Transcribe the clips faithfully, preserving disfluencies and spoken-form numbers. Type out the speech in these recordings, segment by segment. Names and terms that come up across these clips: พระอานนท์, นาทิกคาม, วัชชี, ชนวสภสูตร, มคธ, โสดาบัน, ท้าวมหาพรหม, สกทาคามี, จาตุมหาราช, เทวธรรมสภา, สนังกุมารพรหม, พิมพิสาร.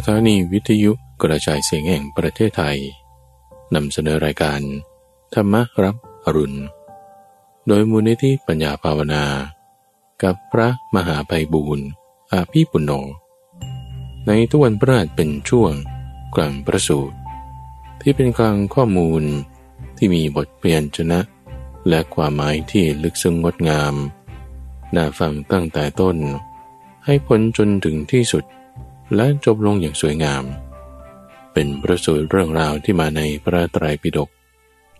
สถานีวิทยุกระจายเสียงแห่งประเทศไทยนำเสนอรายการธรรมรับอรุณโดยมูลนิธิปัญญาภาวนากับพระมหาไพบูลย์อภิปุณโญในทุกวันพฤหัสเป็นช่วงกลางพระสูตรที่เป็นกลางข้อมูลที่มีบทเปลี่ยนชนะและความหมายที่ลึกซึ้งงดงามน่าฟังตั้งแต่ต้นให้ผลจนถึงที่สุดและจบลงอย่างสวยงามเป็นพระสูตรเรื่องราวที่มาในพระไตรปิฎก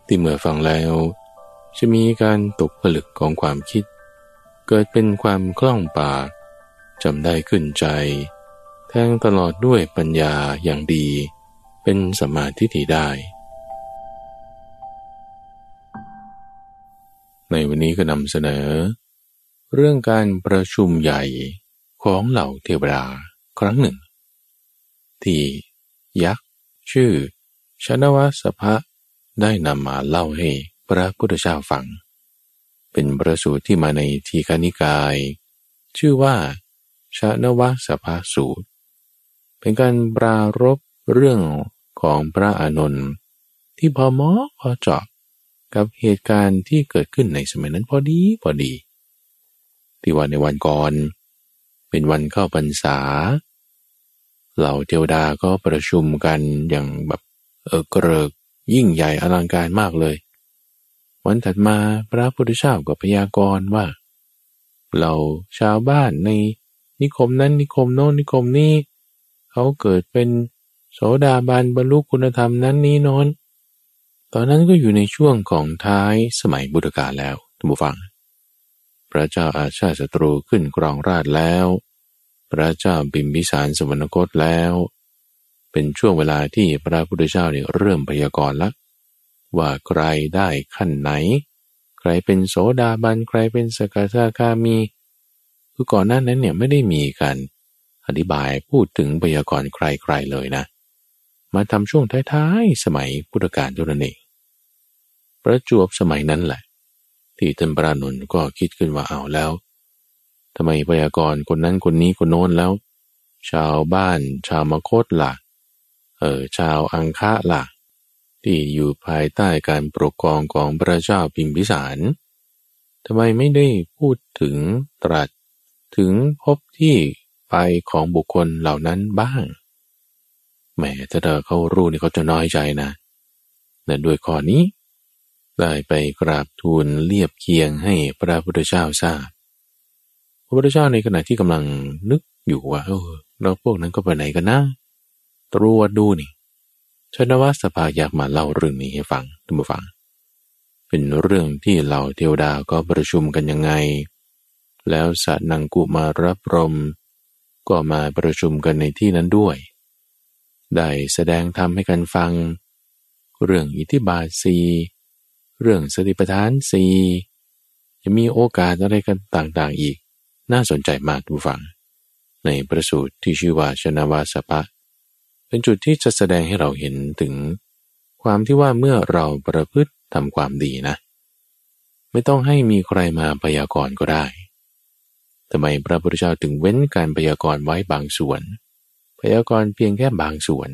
ที่เมื่อฟังแล้วจะมีการตกผลึกของความคิดเกิดเป็นความคล่องปากจำได้ขึ้นใจแทงตลอดด้วยปัญญาอย่างดีเป็นสัมมาทิฏฐิได้ในวันนี้ก็นำเสนอเรื่องการประชุมใหญ่ของเหล่าเทวดาครั้งหนึ่งที่ยักษ์ชื่อชนวสภะได้นำมาเล่าให้พระพุทธเจ้าฟังเป็นพระสูตรที่มาในทีฆนิกายชื่อว่าชนวสภะสูตรเป็นการปรารภเรื่องของพระอานนท์ที่พอเหมาะพอเจาะกับเหตุการณ์ที่เกิดขึ้นในสมัยนั้นพอดีพอดีที่ว่าในวันก่อนเป็นวันเข้าพรรษาเหล่าเทวดาก็ประชุมกันอย่างแบบเออเกริกยิ่งใหญ่อลังการมากเลยวันถัดมาพระพุทธเจ้าก็พยากรณ์ว่าเหล่าชาวบ้านในนิคมนั้นนิคมโน้นนิคมนี้เขาเกิดเป็นโสดาบันบรรลุคุณธรรมนั้นนี้โน้นตอนนั้นก็อยู่ในช่วงของท้ายสมัยบุตรกาลแล้วท่านผู้ฟังพระเจ้าอาชาติศัตรูขึ้นครองราชย์แล้วพระเจ้าบิมบิสารสวรรคตแล้วเป็นช่วงเวลาที่พระพุทธเจ้าเนี่ยเริ่มพยากรณ์ละว่าใครได้ขั้นไหนใครเป็นโสดาบันใครเป็นสกทาคามีคือก่อนหน้านั้นเนี่ยไม่ได้มีการอธิบายพูดถึงพยากรณ์ใครๆเลยนะมาทำช่วงท้ายๆสมัยพุทธกาลเท่านั้นเองประจวบสมัยนั้นแหละที่ท่านพระอานนท์ก็คิดขึ้นว่าเอาแล้วทำไมพยากรณ์คนนั้นคนนี้คนโน้นแล้วชาวบ้านชาวมคธล่ะเออชาวอังคะล่ะที่อยู่ภายใต้การปกครองของพระเจ้าพิมพิสารทำไมไม่ได้พูดถึงตรัสถึงพบที่ไปของบุคคลเหล่านั้นบ้างแหมถ้าเธอเขารู้นี่เขาจะน้อยใจนะและด้วยข้อนี้ได้ไปกราบทูลเลียบเคียงให้พระพุทธเจ้าทราบพระพุทธเจ้าในขณะที่กำลังนึกอยู่ว่าเออเราพวกนั้นก็ไปไหนกันนะตรวจดูนี่ชนวสภะอยากมาเล่าเรื่องนี้ให้ฟังท่านผู้ฟังเป็นเรื่องที่เหล่าเทวดาก็ประชุมกันยังไงแล้วสนังกุมารพรหมก็มาประชุมกันในที่นั้นด้วยได้แสดงธรรมให้กันฟังเรื่องอิทธิบาทสี่เรื่องสติปัฏฐานสี่จะมีโอกาสอะไรกันต่างๆอีกน่าสนใจมากทุกฝั่งในพระสูตรที่ชื่อว่าชนวสภะเป็นจุดที่จะแสดงให้เราเห็นถึงความที่ว่าเมื่อเราประพฤติทำความดีนะไม่ต้องให้มีใครมาพยากรณ์ก็ได้ทำไมพระพุทธเจ้าถึงเว้นการพยากรณ์ไว้บางส่วนพยากรณ์เพียงแค่บางส่วน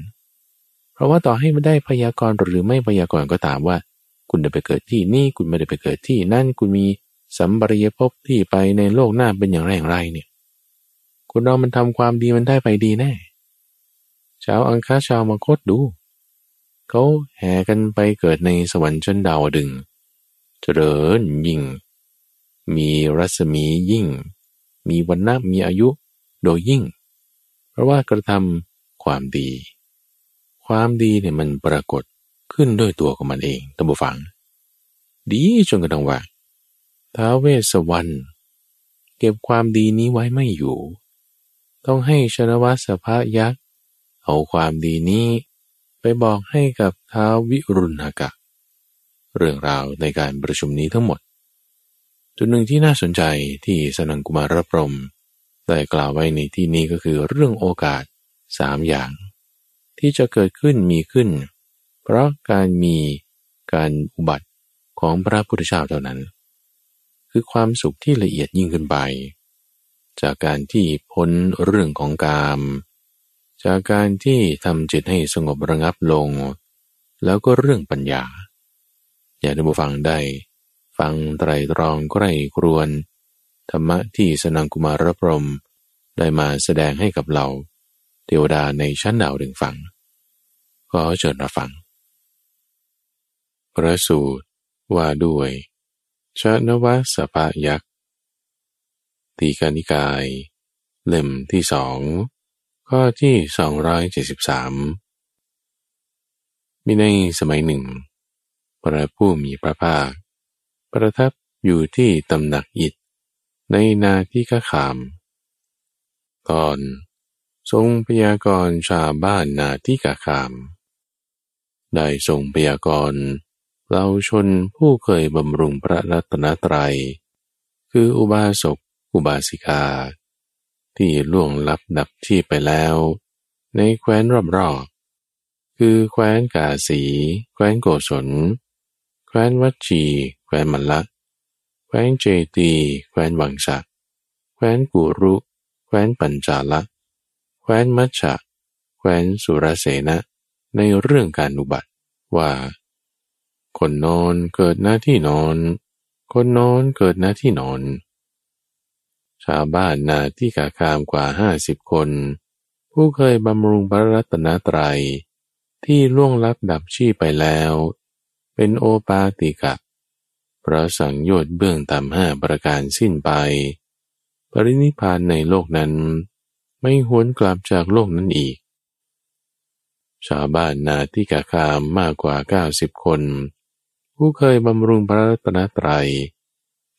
เพราะว่าต่อให้ไม่ได้พยากรณ์หรือไม่พยากรณ์ก็ตามว่าคุณได้ไปเกิดที่นี่คุณไม่ได้ไปเกิดที่นั่นคุณมีสัมปรายภพที่ไปในโลกหน้าเป็นอย่างไรอย่างไรเนี่ยคุณเรามันทำความดีมันได้ไปดีแน่ชาวอังคาชาวมคธดูเขาแห่กันไปเกิดในสวรรค์ชั้นดาวดึงส์เจริญยิ่งมีรัศมียิ่งมีวรรณะมีอายุโดยยิ่งเพราะว่ากระทำความดีความดีเนี่ยมันปรากฏขึ้นด้วยตัวของมันเองท่านผู้ฟังดีจนกระทั่งว่าท้าวเวสสวรรณเก็บความดีนี้ไว้ไม่อยู่ต้องให้ชนวสภะยักษ์เอาความดีนี้ไปบอกให้กับท้าววิรุฬหกะเรื่องราวในการประชุมนี้ทั้งหมดจุดหนึ่งที่น่าสนใจที่สนังกุมารพรหมได้กล่าวไว้ในที่นี้ก็คือเรื่องโอกาสสามอย่างที่จะเกิดขึ้นมีขึ้นเพราะการมีการอุบัติของพระพุทธเจ้าเท่านั้นคือความสุขที่ละเอียดยิ่งขึ้นไปจากการที่พ้นเรื่องของกาม จากการที่ทำจิตให้สงบระงับลงแล้วก็เรื่องปัญญาอย่าได้ผู้ฟังได้ฟังไตรตรองใคร่ครวญธรรมะที่สนังกุมารพรหมได้มาแสดงให้กับเราเทวดาในชั้นดาวดึงฟังขอเชิญรับฟังพระสูตรว่าด้วยชนวสปะยักษ์ทีฆนิกายเล่มที่สองข้อที่สองร้อยเจ็ดสิบสามมีในสมัยหนึ่งพระผู้มีพระภาคประทับอยู่ที่ตำหนักอิฐในนาทิกขามตอนทรงพยากรณ์ชาวบ้านนาทิกขามได้ทรงพยากรณ์เหล่าชนผู้เคยบำรุงพระรัตนตรัยคืออุบาสกอุบาสิกาที่ล่วงลับดับชีพไปแล้วในแคว้นรอบๆคือแคว้นกาสีแคว้นโกศลแคว้นวัชชีแคว้นมัลละแคว้นเจตีแคว้นวังสะแคว้นกุรุแคว้นปัญจาละแคว้นมัชชะแคว้นสุรเสนะในเรื่องการอุบัติว่าคนนอนเกิดหน้าที่นอนคนนอนเกิดหน้าที่นอนชาวบ้านนาทิกขามกว่าห้าสิบคนผู้เคยบำรุงพระรัตนตรัยที่ล่วงลับดับชีพไปแล้วเป็นโอปาติกะเพราะสังโยชน์เบื้องต่ำห้าประการสิ้นไปปรินิพพานในโลกนั้นไม่หวนกลับจากโลกนั้นอีกชาวบ้านนาทิกขามมากกว่าเก้าสิบคนผู้เคยบำรุงพระรัตนตรัย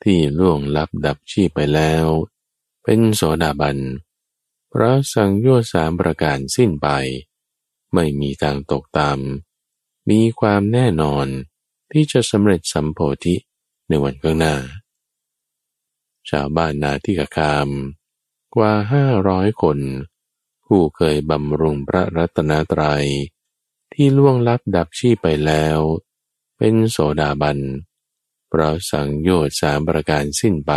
ที่ล่วงลับดับชีพไปแล้วเป็นโสดาบันเพราะสังโยชน์สามประการสิ้นไปไม่มีทางตกต่ำมีความแน่นอนที่จะสำเร็จสัมโพธิในวันข้างหน้าชาวบ้านนาทิกขามกว่าห้าร้อยคนผู้เคยบำรุงพระรัตนตรัยที่ล่วงลับดับชีพไปแล้วเป็นโสดาบันเพราะสังโยชน์สามประการสิ้นไป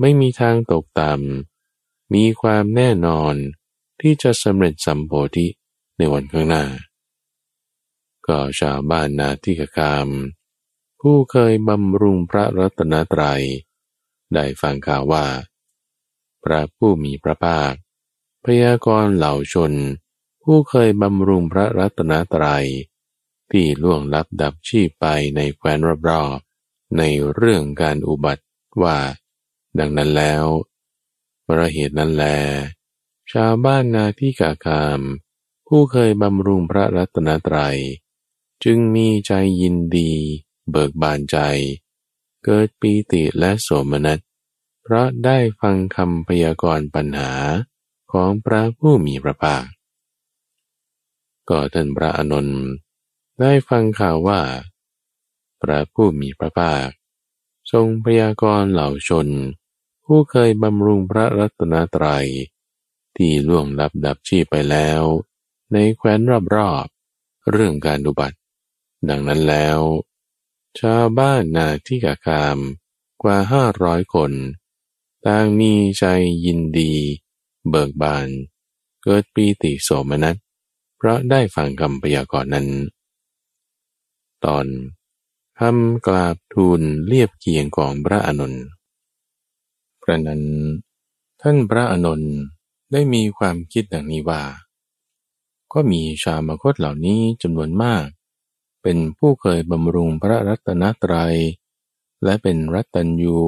ไม่มีทางตกต่ำมีความแน่นอนที่จะสำเร็จสัมโพธิในวันข้างหน้าก็ชาวบ้านนาทิกขามผู้เคยบำรุงพระรัตนตรัยได้ฟังข่าวว่าพระผู้มีพระภาคพยากรณ์เหล่าชนผู้เคยบำรุงพระรัตนตรัยที่ล่วงลับดับชีพไปในแคว้นรอบๆในเรื่องการอุบัติว่าดังนั้นแล้วเพราะเหตุนั้นแลชาวบ้านนาทิกขามผู้เคยบำรุงพระรัตนตรัยจึงมีใจยินดีเบิกบานใจเกิดปีติและโสมนัสเพราะได้ฟังคำพยากรณ์ปัญหาของพระผู้มีพระภาคก็ท่านพระอานนท์ได้ฟังข่าวว่าพระผู้มีพระภาคทรงพยากรณ์เหล่าชนผู้เคยบำรุงพระรัตนตรัยที่ล่วงลับดับชีพไปแล้วในแคว้นรอบๆเรื่องการอุบัติดังนั้นแล้วชาวบ้านนาทิกขามกว่าห้าร้อยคนต่างมีใจยินดีเบิกบานเกิดปีติโสมนัสเพราะได้ฟังคำพยากรณ์นั้นตอนคำกราบทูลเลียบเคียงของพระอานนท์กระนั้นท่านพระอานนท์ได้มีความคิดดังนี้ว่าก็มีชาวมคธเหล่านี้จำนวนมากเป็นผู้เคยบำรุงพระรัตนตรัยและเป็นรัตตัญญู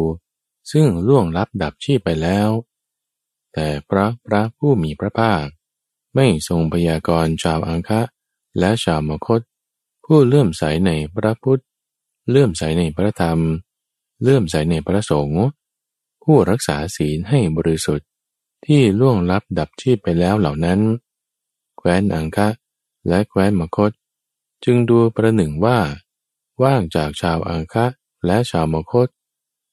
ซึ่งล่วงลับดับชีพไปแล้วแต่พระพระผู้มีพระภาคไม่ทรงพยากรณ์ชาวอังคะและชาวมคธผู้เลื่อมใสในพระพุทธเลื่อมใสในพระธรรมเลื่อมใสในพระสงฆ์ผู้รักษาศีลให้บริสุทธิ์ที่ล่วงลับดับชีพไปแล้วเหล่านั้นแคว้นอังคะและแคว้นมคธจึงดูประหนึ่งว่าว่างจากชาวอังคะและชาวมคธ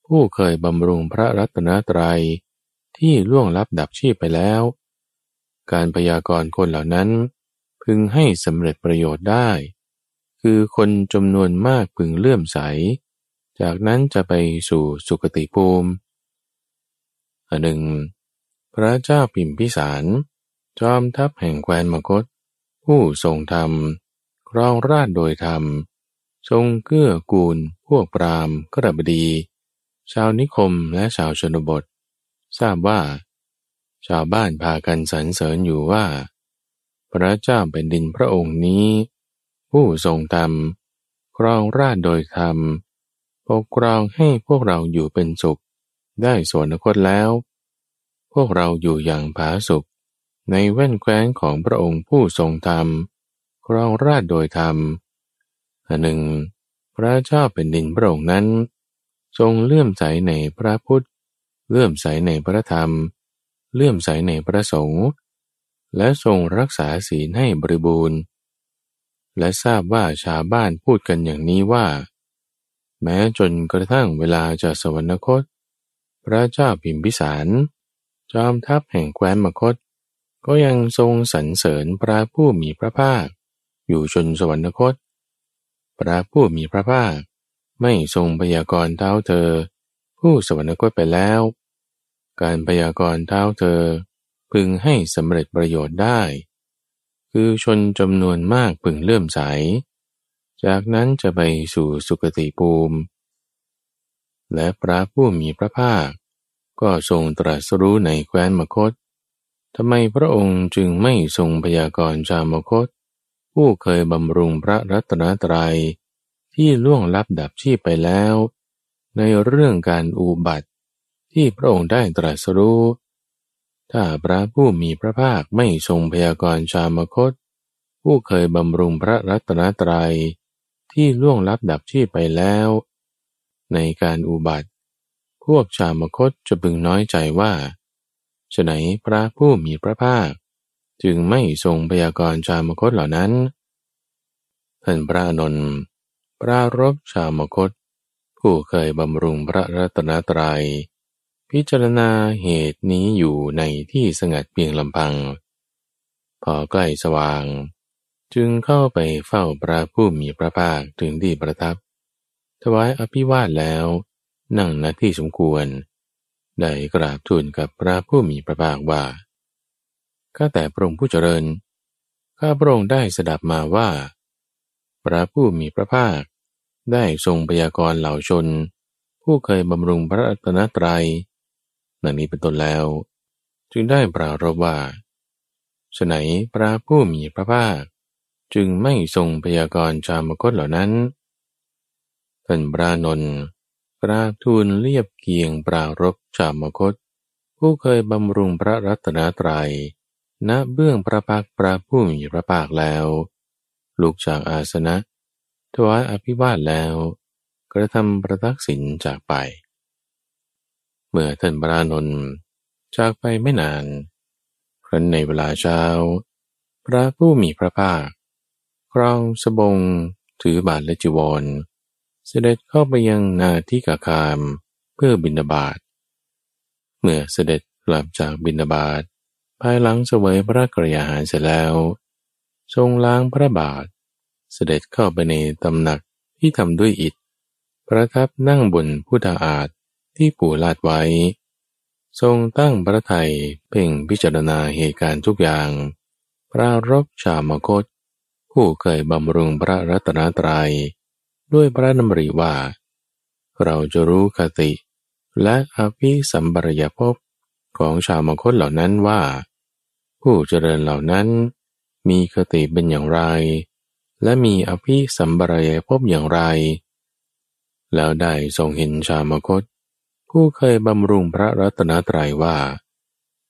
ผู้เคยบำรุงพระรัตนตรัยที่ล่วงลับดับชีพไปแล้วการพยากรณ์คนเหล่านั้นพึงให้สำเร็จประโยชน์ได้คือคนจำนวนมากพึงเลื่อมใสจากนั้นจะไปสู่สุคติภูมิอันหนึ่งพระเจ้าพิมพิสาร จอมทัพแห่งแคว้นมคธผู้ทรงธรรมครองราชย์โดยธรรมทรงเกื้อกูลพวกปราหมณ์ขบดีชาวนิคมและชาวชนบททราบว่าชาวบ้านพากันสรรเสริญอยู่ว่าพระเจ้าแผ่นดินพระองค์นี้ผู้ทรงธรรมครองราชย์โดยธรรมปกครองให้พวกเราอยู่เป็นสุขได้สวรรคตแล้วพวกเราอยู่อย่างผาสุขในแว่นแคว้นของพระองค์ผู้ทรงธรรมครองราชย์โดยธรรมอันหนึ่งพระเจ้าแผ่นดินพระองค์นั้นทรงเลื่อมใสในพระพุทธเลื่อมใสในพระธรรมเลื่อมใสในพระสงฆ์และทรงรักษาศีลให้บริบูรณ์และทราบว่าชาวบ้านพูดกันอย่างนี้ว่าแม้จนกระทั่งเวลาจะสวรรคตพระเจ้าพิมพิสารจอมทัพแห่งแคว้นมคธก็ยังทรงสรรเสริญพระผู้มีพระภาคอยู่จนสวรรคตพระผู้มีพระภาคไม่ทรงพยากรณ์เท้าเธอผู้สวรรคตไปแล้วการพยากรณ์เท้าเธอพึงให้สำเร็จประโยชน์ได้คือชนจำนวนมากพึงเลื่อมใสจากนั้นจะไปสู่สุคติภูมิและพระผู้มีพระภาคก็ทรงตรัสรู้ในแคว้นมคธทำไมพระองค์จึงไม่ทรงพยากรณ์ชาวมคธผู้เคยบำรุงพระรัตนตรัยที่ล่วงลับดับชีพไปแล้วในเรื่องการอุบัติที่พระองค์ได้ตรัสรู้ถ้าพระผู้มีพระภาคไม่ทรงพยากรณ์ชาวมคธผู้เคยบำรุงพระรัตนตรัยที่ล่วงลับดับชีพไปแล้วในการอุบัติพวกชาวมคธจะพึงน้อยใจว่าฉะไหนพระผู้มีพระภาคจึงไม่ทรงพยากรณ์ชาวมคธเหล่านั้นท่านพระอานนท์ปรารภชาวมคธผู้เคยบำรุงพระรัตนตรัยพิจารณาเหตุนี้อยู่ในที่สงัดเพียงลำพังพอใกล้สว่างจึงเข้าไปเฝ้าพระผู้มีพระภาคถึงที่ประทับถวายอภิวาทแล้วนั่งณที่สมควรได้กราบทูลกับพระผู้มีพระภาคว่าข้าแต่พระองค์ผู้เจริญข้าพระองค์ได้สดับมาว่าพระผู้มีพระภาคได้ทรงพยากรณ์เหล่าชนผู้เคยบำรุงพระรัตนตรัยนั้นนี้เป็นต้นแล้วจึงได้ปรารภว่าฉะไหนพระผู้มีพระภาคจึงไม่ทรงพยากรณ์ชาวมคธเหล่านั้นท่านพระอานนท์กราบทูลเลียบเคียงปรารภชาวมคธผู้เคยบำรุงพระรัตนตรัยณเบื้องพระพักตร์พระผู้มีพระภาคแล้วลุกจากอาสนะถวายอภิวาทแล้วกระทำประทักษิณจากไปเมื่อท่านพระอานนท์จากไปไม่นานครั้นในเวลาเช้าพระผู้มีพระภาคครองสบงถือบาตรและจีวรเสด็จเข้าไปยังนาทิกาคามเพื่อบิณฑบาตเมื่อเสด็จกลับจากบิณฑบาตภายหลังเสวยพระกริยาหารเสร็จแล้วทรงล้างพระบาทเสด็จเข้าไปในตำหนักที่ทำด้วยอิฐประทับนั่งบนพุทธาฏที่ปูลาดไว้ทรงตั้งพระทัยเพ่งพิจารณาเหตุการณ์ทุกอย่างปรารภชาวมคธผู้เคยบำรุงพระรัตนตรัยด้วยพระดำริว่าเราจะรู้คติและอภิสัมปรายภพของชาวมคธเหล่านั้นว่าผู้เจริญเหล่านั้นมีคติเป็นอย่างไรและมีอภิสัมปรายภพอย่างไรแล้วได้ทรงเห็นชาวมคธผู้เคยบำรุงพระรัตนตรัยว่า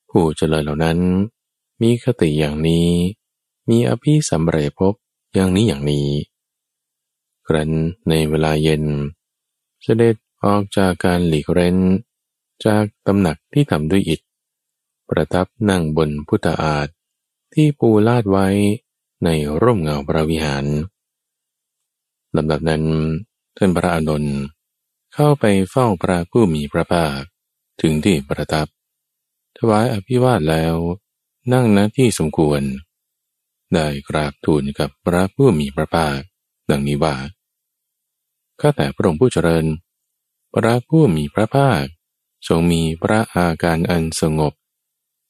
ผู้เจริญเหล่านั้นมีคติอย่างนี้มีอภิสัมปรายภพอย่างนี้อย่างนี้ครั้นในเวลาเย็นเสด็จออกจากการหลีกเร้นจากตำหนักที่ทำด้วยอิฐประทับนั่งบนพุทธาฏที่ปูลาดไว้ในร่มเงาพระวิหารลำดับนั้นท่านพระอานนท์เข้าไปเฝ้าพระผู้มีพระภาคถึงที่ประทับถวายอภิวาทแล้วนั่งณที่สมควรได้กราบทูลกับพระผู้มีพระภาคดังนี้ว่าข้าแต่พระองค์ผู้เจริญพระผู้มีพระภาคทรงมีพระอาการอันสงบ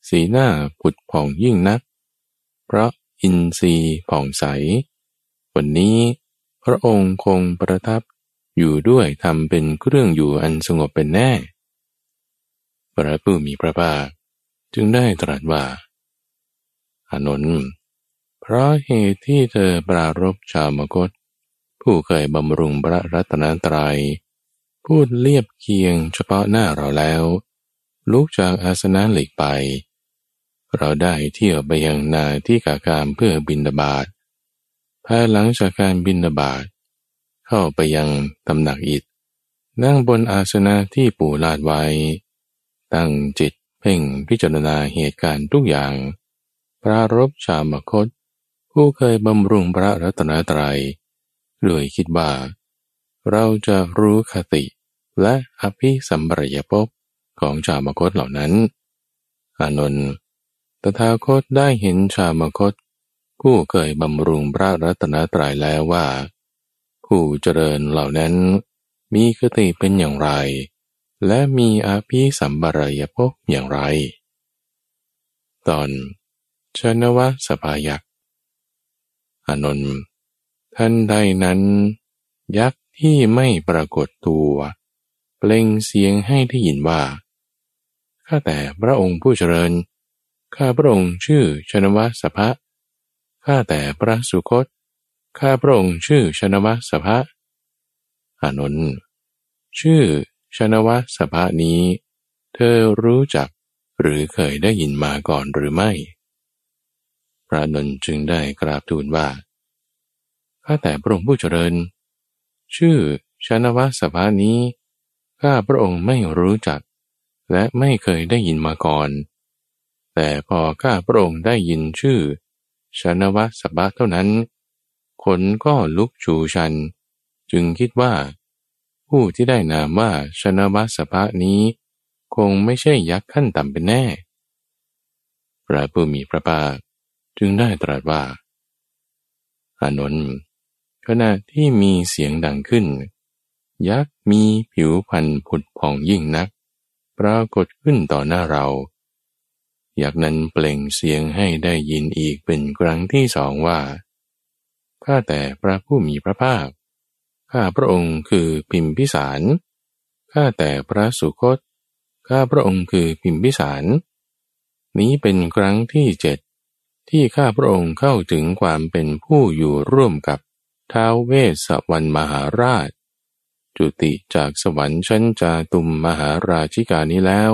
สีหน้าผุดผ่องยิ่งนัก เพราะอินทรีย์ผ่องใสวันนี้พระองค์คงประทับอยู่ด้วยธรรมเป็นเครื่องอยู่อันสงบเป็นแน่พระผู้มีพระภาคจึงได้ตรัสว่าอานนท์เพราะเหตุที่เธอปรารภชาวมคธผู้เคยบำรุงพระรัตนตรัยพูดเลียบเคียงเฉพาะหน้าเราแล้วลุกจากอาสนะหลีกไปเราได้เที่ยวไปยังนาที่กากามเพื่อบิณฑบาตภายหลังจากการบิณฑบาตเข้าไปยังตำหนักอิฐนั่งบนอาสนะที่ปูลาดไว้ตั้งจิตเพ่งพิจารณาเหตุการณ์ทุกอย่างปรารภชาวมคธผู้เคยบำรุงพระรัตนตรัยเลยคิดว่าเราจะรู้คติและอภิสัมปรายภพของชาวมคธเหล่านั้นอานนท์ตถาคตได้เห็นชาวมคธผู้เคยบำรุงพระรัตนตรัยแล้วว่าผู้เจริญเหล่านั้นมีคติเป็นอย่างไรและมีอภิสัมปรายภพอย่างไรตอนชนวสภายักษ์อานนท์ท่านใดนั้นยักษ์ที่ไม่ปรากฏตัวเปล่งเสียงให้ได้ยินว่าข้าแต่พระองค์ผู้เจริญข้าพระองค์ชื่อชนวสภะข้าแต่พระสุคตข้าพระองค์ชื่อชนวสภะอานนท์ชื่อชนวสภะนี้เธอรู้จักหรือเคยได้ยินมาก่อนหรือไม่พระอานนท์จึงได้กราบทูลว่าข้าแต่พระองค์ผู้เจริญชื่อชนวสภะนี้ข้าพระองค์ไม่รู้จักและไม่เคยได้ยินมาก่อนแต่พอข้าพระองค์ได้ยินชื่อชนวสภะเท่านั้นขนก็ลุกชูชันจึงคิดว่าผู้ที่ได้นามว่าชนวสภะนี้คงไม่ใช่ยักษ์ขั้นต่ำเป็นแน่พระผู้มีพระภาคจึงได้ตรัสว่าอานนท์ขณะที่มีเสียงดังขึ้นยักษ์มีผิวพรรณผุดผ่องยิ่งนักปรากฏขึ้นต่อหน้าเรายักษ์นั้นเปล่งเสียงให้ได้ยินอีกเป็นครั้งที่สองว่าข้าแต่พระผู้มีพระภาคข้าพระองค์คือพิมพิสารข้าแต่พระสุคตข้าพระองค์คือพิมพิสารนี้เป็นครั้งที่เจ็ดที่ข้าพระองค์เข้าถึงความเป็นผู้อยู่ร่วมกับท้าวเวสสวรรณมหาราชจุติจากสวรรค์ชั้นจาตุมมหาราชิกานี้แล้ว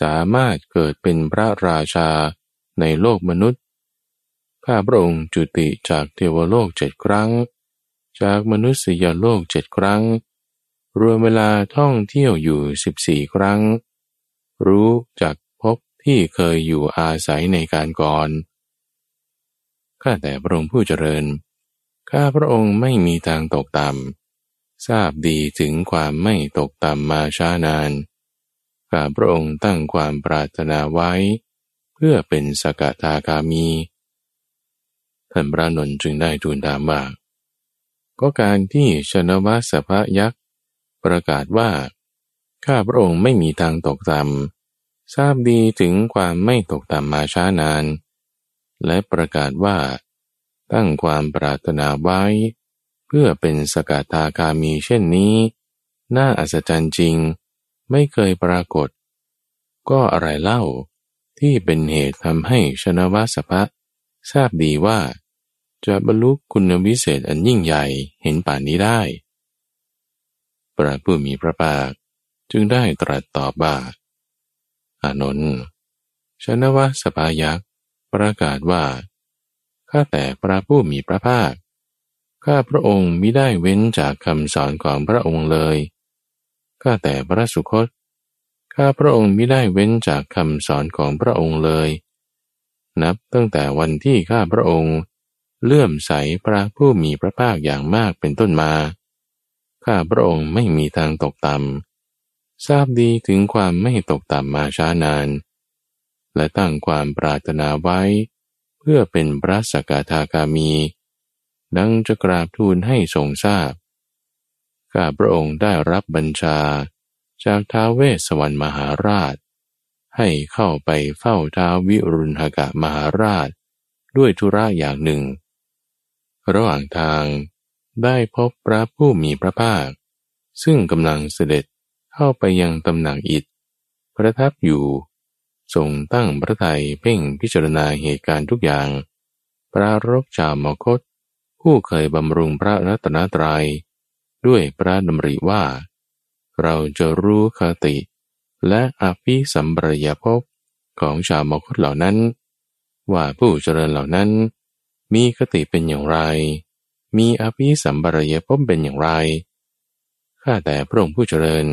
สามารถเกิดเป็นพระราชาในโลกมนุษย์ข้าพระองค์จุติจากเทวโลกเจ็ดครั้งจากมนุษยโลกเจ็ดครั้งรวมเวลาท่องเที่ยวอยู่สิบสี่ครั้งรู้จักพบที่เคยอยู่อาศัยในการก่อนข้าแต่พระองค์ผู้เจริญข้าพระองค์ไม่มีทางตกต่ำทราบดีถึงความไม่ตกต่ำมาช้านานข้าพระองค์ตั้งความปรารถนาไว้เพื่อเป็นสกทาคามีท่านพระอานนท์จึงได้ทูลถามว่าก็การที่ชนวสภะยักษ์ประกาศว่าข้าพระองค์ไม่มีทางตกต่ำทราบดีถึงความไม่ตกต่ำมาช้านานและประกาศว่าตั้งความปรารถนาไว้เพื่อเป็นสกทาคามีเช่นนี้น่าอัศจรรย์จริงไม่เคยปรากฏก็อะไรเล่าที่เป็นเหตุทำให้ชนวสภะทราบดีว่าจะบรรลุคุณวิเศษอันยิ่งใหญ่เห็นป่านนี้ได้พระผู้มีพระภาคจึงได้ตรัสตอบว่าอานนท์ชนวสภะยักษ์ประกาศว่าข้าแต่พระผู้มีพระภาคข้าพระองค์มิได้เว้นจากคำสอนของพระองค์เลยข้าแต่พระสุคตข้าพระองค์มิได้เว้นจากคำสอนของพระองค์เลยนับตั้งแต่วันที่ข้าพระองค์เลื่อมใสพระผู้มีพระภาคอย่างมากเป็นต้นมาข้าพระองค์ไม่มีทางตกต่ำทราบดีถึงความไม่ตกต่ำมาช้านานและตั้งความปรารถนาไว้เพื่อเป็นพระสกทาคามีดังจะกราบทูลให้ทรงทราบข้าพระองค์ได้รับบัญชาจากท้าวเวสสวรรณมหาราชให้เข้าไปเฝ้าท้าววิรุฬหกะมหาราช ด้วยธุระอย่างหนึ่งระหว่างทางได้พบพระผู้มีพระภาคซึ่งกำลังเสด็จเข้าไปยังตำหนักอิฐประทับอยู่ทรงตั้งพระทัยเพ่งพิจารณาเหตุการณ์ทุกอย่างปรารภชาวมคธผู้เคยบำรุงพระรัตนตรัยด้วยพระดำริว่าเราจะรู้คติและอภิสัมปรายภพของชาวมคธเหล่านั้นว่าผู้เจริญเหล่านั้นมีคติเป็นอย่างไรมีอภิสัมปรายภพเป็นอย่างไรข้าแต่พระองค์ผู้เจริญ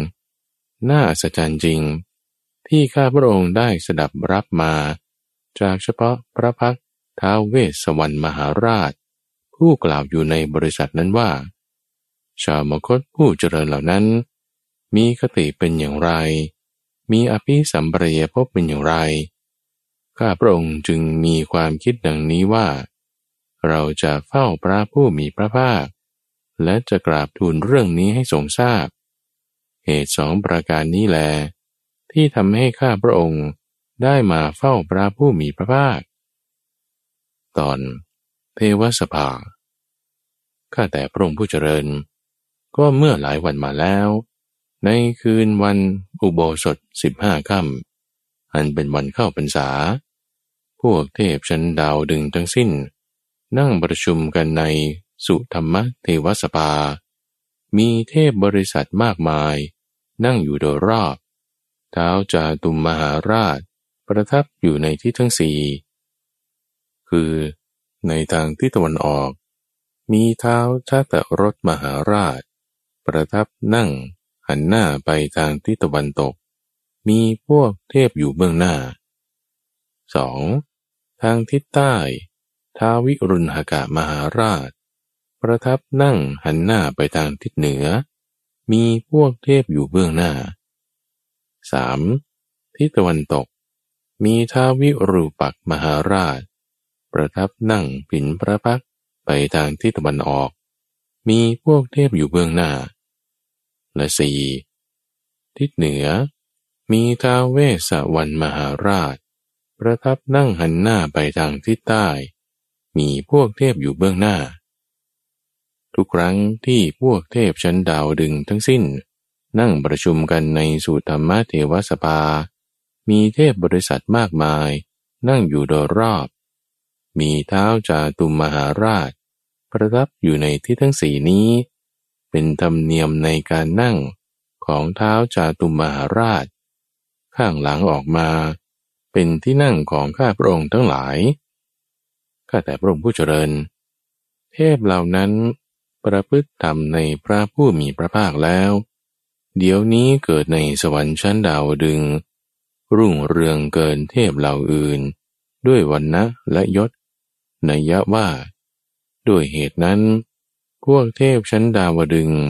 น่าอัศจรรย์จริงที่ข้าพระองค์ได้สดับรับมาจากเฉพาะพระพักตร์ท้าวเวสสวรรณมหาราชผู้กล่าวอยู่ในบริษัทนั้นว่าชาวมคธผู้เจริญเหล่านั้นมีคติเป็นอย่างไรมีอภิสัมปรายภพเป็นอย่างไรข้าพระองค์จึงมีความคิดดังนี้ว่าเราจะเฝ้าพระผู้มีพระภาคและจะกราบทูลเรื่องนี้ให้ทรงทราบเหตุสองประการนี้แลที่ทำให้ข้าพระองค์ได้มาเฝ้าพระผู้มีพระภาคตอนเทวสภาข้าแต่พระองค์ผู้เจริญก็เมื่อหลายวันมาแล้วในคืนวันอุโบสถสิบห้าค่ำอันเป็นวันเข้าพรรษาพวกเทพชั้นดาวดึงทั้งสิ้นนั่งประชุมกันในสุธรรมเทวสภามีเทพบริษัทมากมายนั่งอยู่โดยรอบท้าวจาตุมมหาราชประทับอยู่ในที่ทั้งสี่คือในทางทิศตะวันออกมีท้าวทัตตรถมหาราชประทับนั่งหันหน้าไปทางทิศตะวันตกมีพวกเทพอยู่เบื้องหน้า สอง. ทางทิศใต้ท้าววิรุฬหกมหาราชประทับนั่งหันหน้าไปทางทิศเหนือมีพวกเทพอยู่เบื้องหน้า สาม. ทิศตะวันตกมีท้าววิรูปักมหาราชประทับนั่งผินพระพักตร์ไปทางทิศตะวันออกมีพวกเทพอยู่เบื้องหน้าและสี่ทิศเหนือมีท้าวเวสสวรรณมหาราชประทับนั่งหันหน้าไปทางทิศใต้มีพวกเทพอยู่เบื้องหน้าทุกครั้งที่พวกเทพชั้นดาวดึงทั้งสิ้นนั่งประชุมกันในสุธรรมเทวสภามีเทพบริษัทมากมายนั่งอยู่โดยรอบมีท้าวจาตุมมหาราชประทับอยู่ในที่ทั้งสี่นี้เป็นธรรมเนียมในการนั่งของท้าวจาตุมมหาราชข้างหลังออกมาเป็นที่นั่งของข้าพระองค์ทั้งหลายข้าแต่พระองค์ผู้เจริญเทพเหล่านั้นประพฤติธรรมในพระผู้มีพระภาคแล้วเดี๋ยวนี้เกิดในสวรรค์ชั้นดาวดึงรุ่งเรืองเกินเทพเหล่าอื่นด้วยวรรณะและยศนัยยะว่าด้วยเหตุนั้นพวกเทพชั้นดาวดึงส์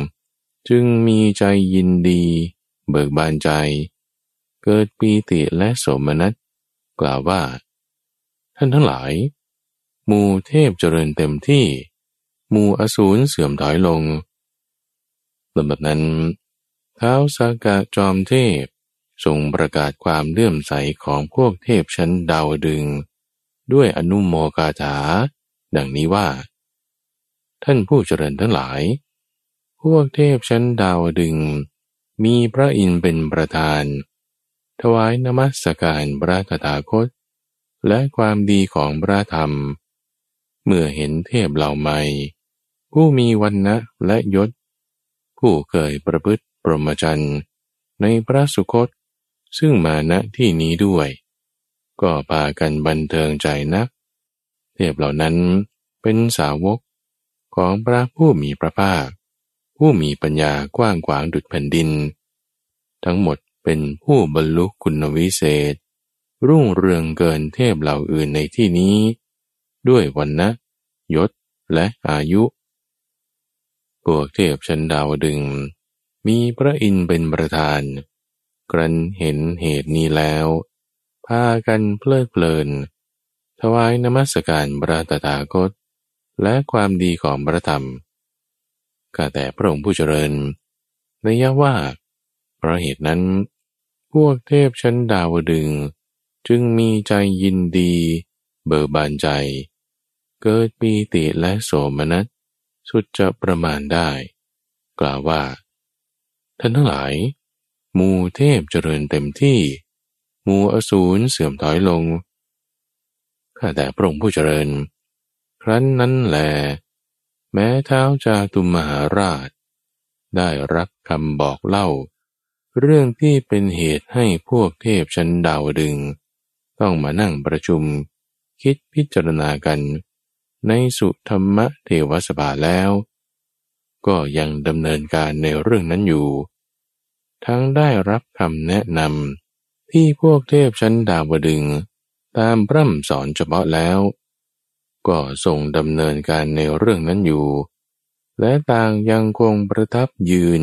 จึงมีใจยินดีเบิกบานใจเกิดปีติและโสมนัสกล่าวว่าท่านทั้งหลายหมู่เทพเจริญเต็มที่หมู่อสูรเสื่อมถอยลงลำดับนั้นท้าวสากะจอมเทพทรงประกาศความเลื่อมใสของพวกเทพชั้นดาวดึงส์ด้วยอนุโมคาถาดังนี้ว่าท่านผู้เจริญทั้งหลายพวกเทพชั้นดาวดึงส์มีพระอินทร์เป็นประธานถวายนมัสการพระตถาคตและความดีของพระธรรมเมื่อเห็นเทพเหล่าใหม่ผู้มีวรรณะและยศผู้เคยประพฤติพรหมจรรย์ในพระสุคตซึ่งมาณที่นี้ด้วยก็พากันบันเทิงใจนักเทพเหล่านั้นเป็นสาวกของพระผู้มีพระภาคผู้มีปัญญากว้างขวางดุจแผ่นดินทั้งหมดเป็นผู้บรรลุคุณวิเศษรุ่งเรืองเกินเทพเหล่าอื่นในที่นี้ด้วยวรรณะยศและอายุพวกเทพชั้นดาวดึงส์มีพระอินทร์เป็นประธานครั้นเห็นเหตุนี้แล้วพากันเพลิดเพลินถวายนมัสการพระตถาคตและความดีของพระธรรมข้าแต่พระองค์ผู้เจริญนัยยะว่าเพราะเหตุนั้นพวกเทพชั้นดาวดึงส์จึงมีใจยินดีเบิกบานใจ เกิดปีติและโสมนัสสุดจะประมาณได้กล่าวว่าท่านทั้งหลายหมู่เทพเจริญเต็มที่หมู่อสูรเสื่อมถอยลงข้าแต่พระองค์ผู้เจริญครั้นนั้นแลแม้เท้าจาตุมหาราชได้รับคำบอกเล่าเรื่องที่เป็นเหตุให้พวกเทพชั้นดาวดึงส์ต้องมานั่งประชุมคิดพิจารณากันในสุธรรมเทวสภาแล้วก็ยังดำเนินการในเรื่องนั้นอยู่ทั้งได้รับคำแนะนำที่พวกเทพชั้นดาวดึงส์ตามพร่ำสอนเฉพาะแล้วก็ทรงดำเนินการในเรื่องนั้นอยู่และต่างยังคงประทับยืน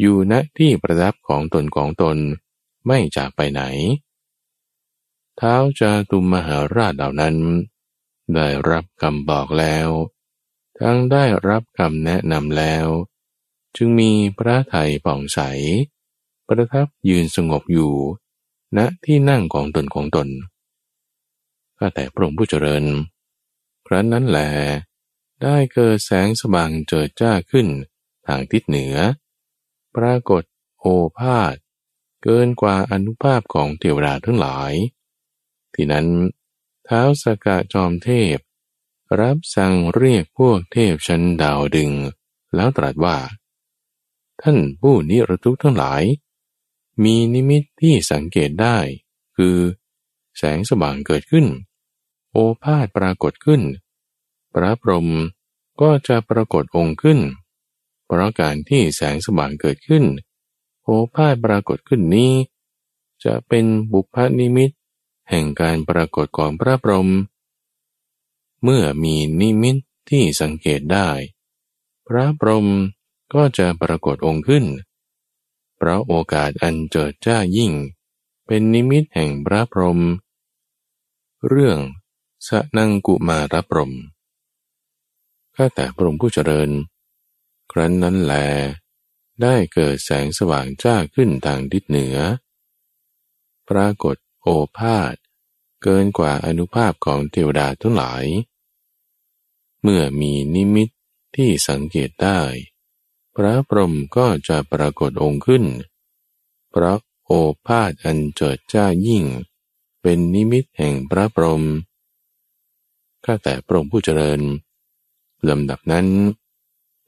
อยู่ณที่ประทับของตนของตนไม่จากไปไหนท้าวจาตุมหาราชเหล่านั้นได้รับคำบอกแล้วทั้งได้รับคำแนะนำแล้วจึงมีพระทัยผ่องใสประทับยืนสงบอยู่ณที่นั่งของตนของตนข้าแต่พระองค์ผู้เจริญครั้นนั้นแหลได้เกิดแสงสว่างเจิดจ้าขึ้นทางทิศเหนือปรากฏโอภาสเกินกว่าอนุภาพของเทวดาทั้งหลายที่นั้นท้าวสกจอมเทพรับสั่งเรียกพวกเทพชั้นดาวดึงส์แล้วตรัสว่าท่านผู้นิรทุกข์ทั้งหลายมีนิมิตที่สังเกตได้คือแสงสว่างเกิดขึ้นโอภาสปรากฏขึ้นพระพรหมก็จะปรากฏองค์ขึ้นเพราะการที่แสงสว่างเกิดขึ้นโอภาสปรากฏขึ้นนี้จะเป็นบุพนิมิตแห่งการปรากฏของพระพรหมเมื่อมีนิมิตที่สังเกตได้พระพรหมก็จะปรากฏองค์ขึ้นเพราะโอกาสอันเจิดจ้ายิ่งเป็นนิมิตแห่งพระพรหมเรื่องสนังกุมารพรหมข้าแต่พระองค์ผู้เจริญครั้นนั้นแลได้เกิดแสงสว่างจ้าขึ้นทางทิศเหนือปรากฏโอภาสเกินกว่าอนุภาพของเทวดาทั้งหลายเมื่อมีนิมิตที่สังเกตได้พระพรหมก็จะปรากฏองค์ขึ้นเพราะโอภาสอันเจิดจ้ายิ่งเป็นนิมิตแห่งพระพรหมข้าแต่พระองค์ผู้เจริญลำดับนั้น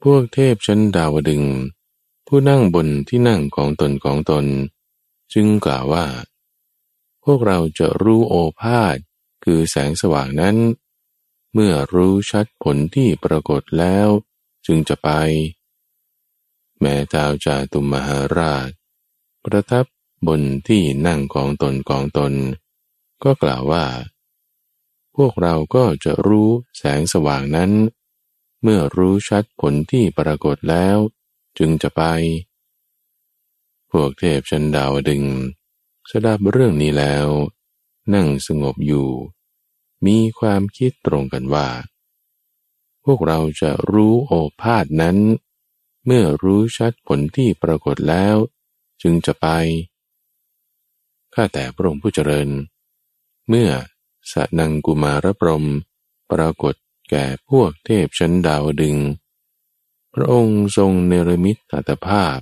พวกเทพชั้นดาวดึงส์ผู้นั่งบนที่นั่งของตนของตนจึงกล่าวว่าพวกเราจะรู้โอภาสคือแสงสว่างนั้นเมื่อรู้ชัดผลที่ปรากฏแล้วจึงจะไปแม้ท้าวจาตุมหาราชประทับบนที่นั่งของตนของตนก็กล่าวว่าพวกเราก็จะรู้แสงสว่างนั้นเมื่อรู้ชัดผลที่ปรากฏแล้วจึงจะไปพวกเทพชั้นดาวดึงส์สดับเรื่องนี้แล้วนั่งสงบอยู่มีความคิดตรงกันว่าพวกเราจะรู้โอภาสนั้นเมื่อรู้ชัดผลที่ปรากฏแล้วจึงจะไปข้าแต่พระองค์ผู้เจริญเมื่อสนังกุมารพรหมปรากฏแก่พวกเทพชั้นดาวดึงส์พระองค์ทรงเนรมิตอัตภาพ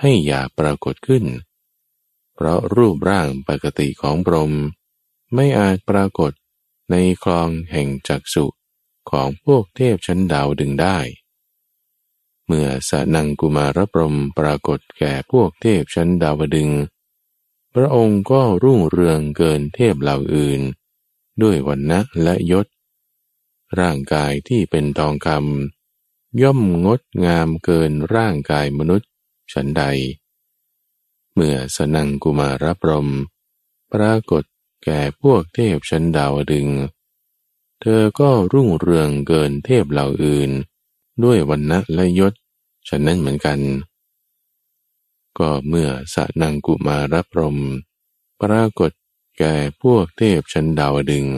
ให้หยาบปรากฏขึ้นเพราะรูปร่างปกติของพรหมไม่อาจปรากฏในคลองแห่งจักษุของพวกเทพชั้นดาวดึงส์ได้เมื่อสนังกุมารพรหมปรากฏแก่พวกเทพชั้นดาวดึงส์พระองค์ก็รุ่งเรืองเกินเทพเหล่าอื่นด้วยวรรณะและยศร่างกายที่เป็นทองคำย่อมงดงามเกินร่างกายมนุษย์ฉันใดเมื่อสนังกุมารพรหมปรากฏแก่พวกเทพชั้นดาวดึงส์เธอก็รุ่งเรืองเกินเทพเหล่าอื่นด้วยวรรณะและยศฉันนั้นเหมือนกันก็เมื่อสนังกุมารพรหมปรากฏแก่พวกเทพชั้นดาวดึงส์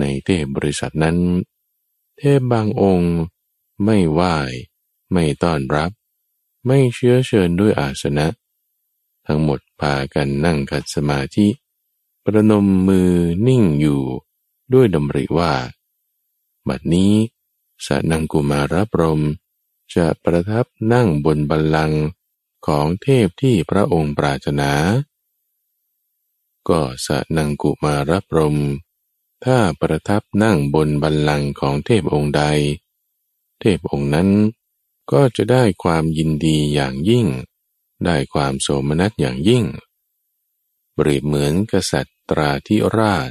ในเทพบริษัทนั้นเทพบางองค์ไม่ไหว้ไม่ต้อนรับไม่เชื้อเชิญด้วยอาสนะทั้งหมดพากันนั่งขัดสมาธิประนมมือนิ่งอยู่ด้วยดำริว่า บัดนี้สนังกุมารพรหมจะประทับนั่งบนบัลลังก์ของเทพที่พระองค์ปรารถนาก็สนังกุมารพรหมถ้าประทับนั่งบนบัลลังก์ของเทพองค์ใดเทพองค์นั้นก็จะได้ความยินดีอย่างยิ่งได้ความโสมนัสอย่างยิ่งเปรียบเหมือนกษัตริย์ตราธิราช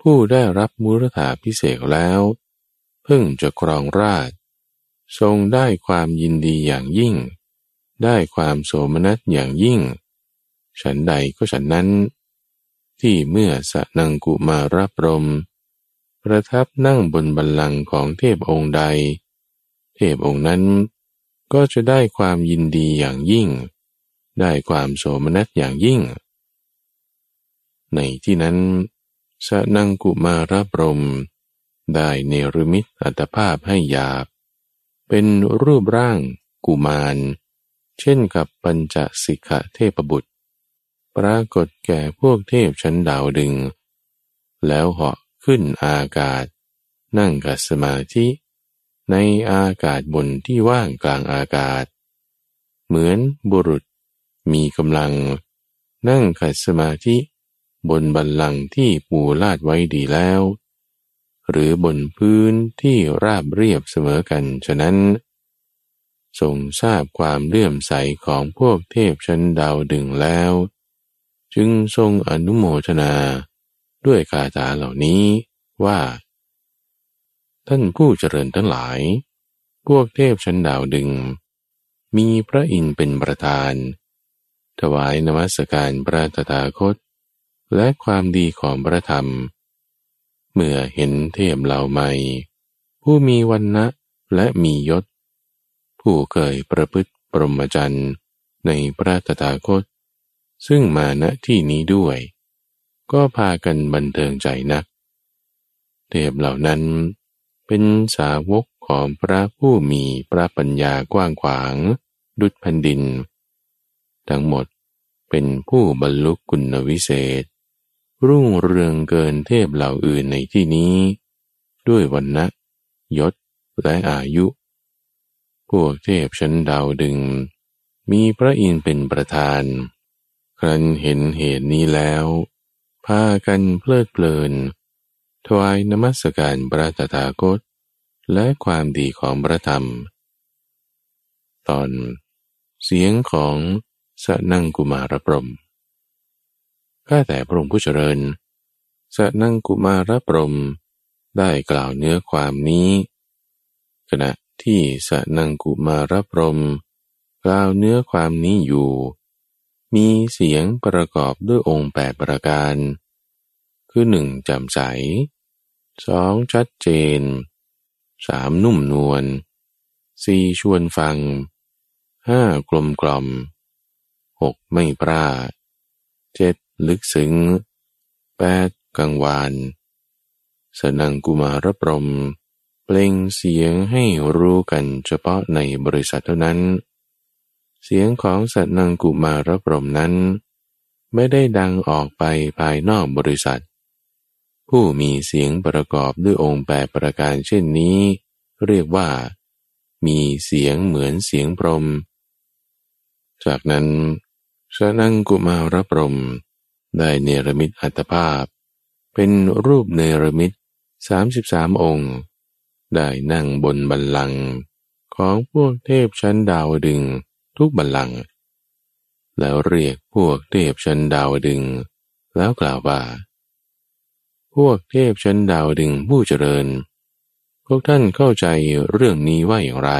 ผู้ได้รับมุรธาภิเษกแล้วเพิ่งจะครองราชทรงได้ความยินดีอย่างยิ่งได้ความโสมนัสอย่างยิ่งฉันใดก็ฉันนั้นที่เมื่อสนังกุมารพรหมประทับนั่งบนบัลลังก์ของเทพองค์ใดเทพองค์นั้นก็จะได้ความยินดีอย่างยิ่งได้ความโสมนัสอย่างยิ่งในที่นั้นสนังกุมารพรหมได้เนรมิตอัตภาพให้หยาบเป็นรูปร่างกุมารเช่นกับปัญจสิกขเทพบุตรปรากฏแก่พวกเทพชั้นดาวดึงส์แล้วเหาะขึ้นอากาศนั่งขัดสมาธิในอากาศบนที่ว่างกลางอากาศเหมือนบุรุษมีกำลังนั่งขัดสมาธิบนบัลลังก์ที่ปูลาดไว้ดีแล้วหรือบนพื้นที่ราบเรียบเสมอกันฉะนั้นทรงทราบความเลื่อมใสของพวกเทพชั้นดาวดึงส์แล้วจึงทรงอนุโมทนาด้วยคาถาเหล่านี้ว่าท่านผู้เจริญทั้งหลายพวกเทพชั้นดาวดึงส์มีพระอินทร์เป็นประธานถวายนมัสการพระตถาคตและความดีของพระธรรมเมื่อเห็นเทพเหล่าใหม่ผู้มีวันนะและมียศผู้เคยประพฤติพรหมจรรย์ในพระตถาคตซึ่งมาณที่นี้ด้วยก็พากันบันเทิงใจนักเทพเหล่านั้นเป็นสาวกของพระผู้มีพระปัญญากว้างขวางดุจแผ่นดินทั้งหมดเป็นผู้บรรลุคุณวิเศษรุ่งเรืองเกินเทพเหล่าอื่นในที่นี้ด้วยวรรณะยศและอายุพวกเทพชั้นดาวดึงส์มีพระอินทร์เป็นประธานครั้นเห็นเหตุนี้แล้วพากันเพลิดเพลินถวายนมัสการพระตถาคตและความดีของพระธรรมตอนเสียงของสนังกุมารพรหมข้าแต่พระองค์ผู้เจริญสนังกุมารพรหมได้กล่าวเนื้อความนี้ขณะที่สนังกุมารพรหมกล่าวเนื้อความนี้อยู่มีเสียงประกอบด้วยองค์แปดประการคือหนึ่งแจ่มใสสองชัดเจนสามนุ่มนวลสี่ชวนฟังห้ากลมกล่อมหกไม่พร่าเจ็ดลึกซึ้งแปดกังวานสนังกุมารพรหมเปล่งเสียงให้รู้กันเฉพาะในบริษัทเท่านั้นเสียงของสนังกุมารพรหมนั้นไม่ได้ดังออกไปภายนอกบริษัทผู้มีเสียงประกอบด้วยองค์แปดประการเช่นนี้เรียกว่ามีเสียงเหมือนเสียงพรหมจากนั้นสนังกุมารพรหมได้เนรมิตอัตภาพเป็นรูปเนรมิตสามสิบสามองค์ได้นั่งบนบัลลังก์ของพวกเทพชั้นดาวดึงส์ทุกบัลลังก์แล้วเรียกพวกเทพชั้นดาวดึงส์แล้วกล่าวว่าพวกเทพชั้นดาวดึงส์ผู้เจริญพวกท่านเข้าใจเรื่องนี้ว่าอย่างไร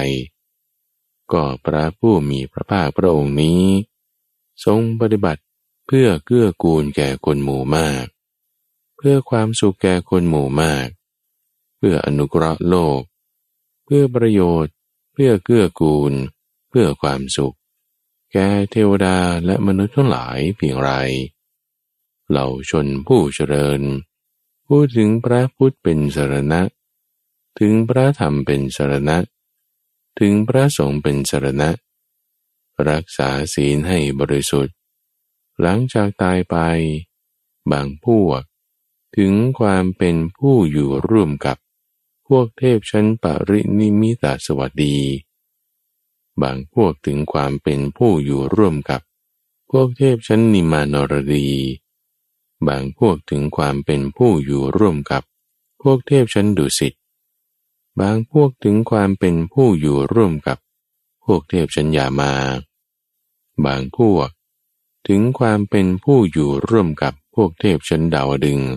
ก็พระผู้มีพระภาคพระองค์นี้ทรงปฏิบัติเพื่อเกื้อกูลแก่คนหมู่มากเพื่อความสุขแก่คนหมู่มากเพื่ออนุเคราะห์โลกเพื่อประโยชน์เพื่อเกื้อกูลเพื่อความสุขแก่เทวดาและมนุษย์ทั้งหลายเพียงไรเหล่าชนผู้เจริญพูดถึงพระพุทธเป็นสรณะถึงพระธรรมเป็นสรณะถึงพระสงฆ์เป็นสรณะรักษาศีลให้บริสุทธิ์หลังจากตายไปบางพวกถึงความเป็นผู้อยู่ร่วมกับ พวกเทพชั้นปรินิมิตาสวัสดีบางพวกถึงความเป็นผู้อยู่ร่วมกับพวกเทพชั้นนิมานรดีบางพวกถึงความเป็นผู้อยู่ร่วมกับพวกเทพชั้นดุสิตบางพวกถึงความเป็นผู้อยู่ร่วมกับพวกเทพชั้นยามาบางพวกถึงความเป็นผู้อยู่ร่วมกับพวกเทพชั้นดาวดึงส์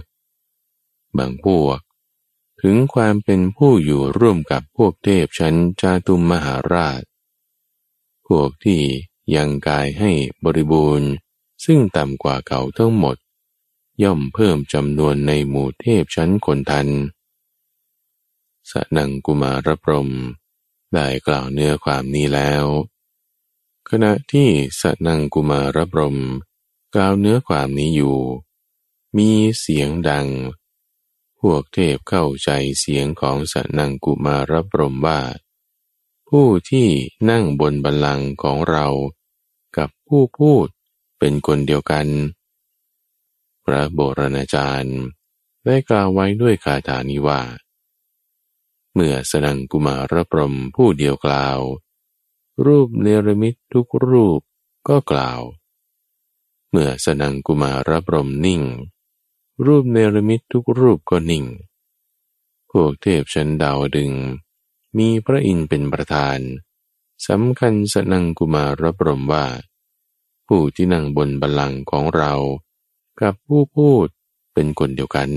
บางพวกถึงความเป็นผู้อยู่ร่วมกับพวกเทพชั้นจาตุมหาราชพวกที่ยังกายให้บริบูรณ์ซึ่งต่ำกว่าเขาทั้งหมดย่อมเพิ่มจำนวนในหมู่เทพชั้นคนทันสนังกุมารพรหมได้กล่าวเนื้อความนี้แล้วขณะที่สนังกุมารพรหมกล่าวเนื้อความนี้อยู่มีเสียงดังพวกเทพเข้าใจเสียงของสนังกุมารพรหมว่าผู้ที่นั่งบนบัลลังก์ของเรากับผู้พูดเป็นคนเดียวกันพระโบราณอาจารย์ได้กล่าวไว้ด้วยคาถานี้ว่าเมื่อสนังกุมารพรหมผู้เดียวกล่าวรูปเนรมิตทุกรูปก็กล่าวเมื่อสนังกุมารพรหมนิ่งรูปเนรมิตทุกรูปก็นิ่งพวกเทพชั้นดาวดึงส์มีพระอินทร์เป็นประธานสำคัญสนังกุมารพรหมว่าผู้ที่นั่งบนบัลลังก์ของเรากับผู้พูดเป็นคนเดียวกัน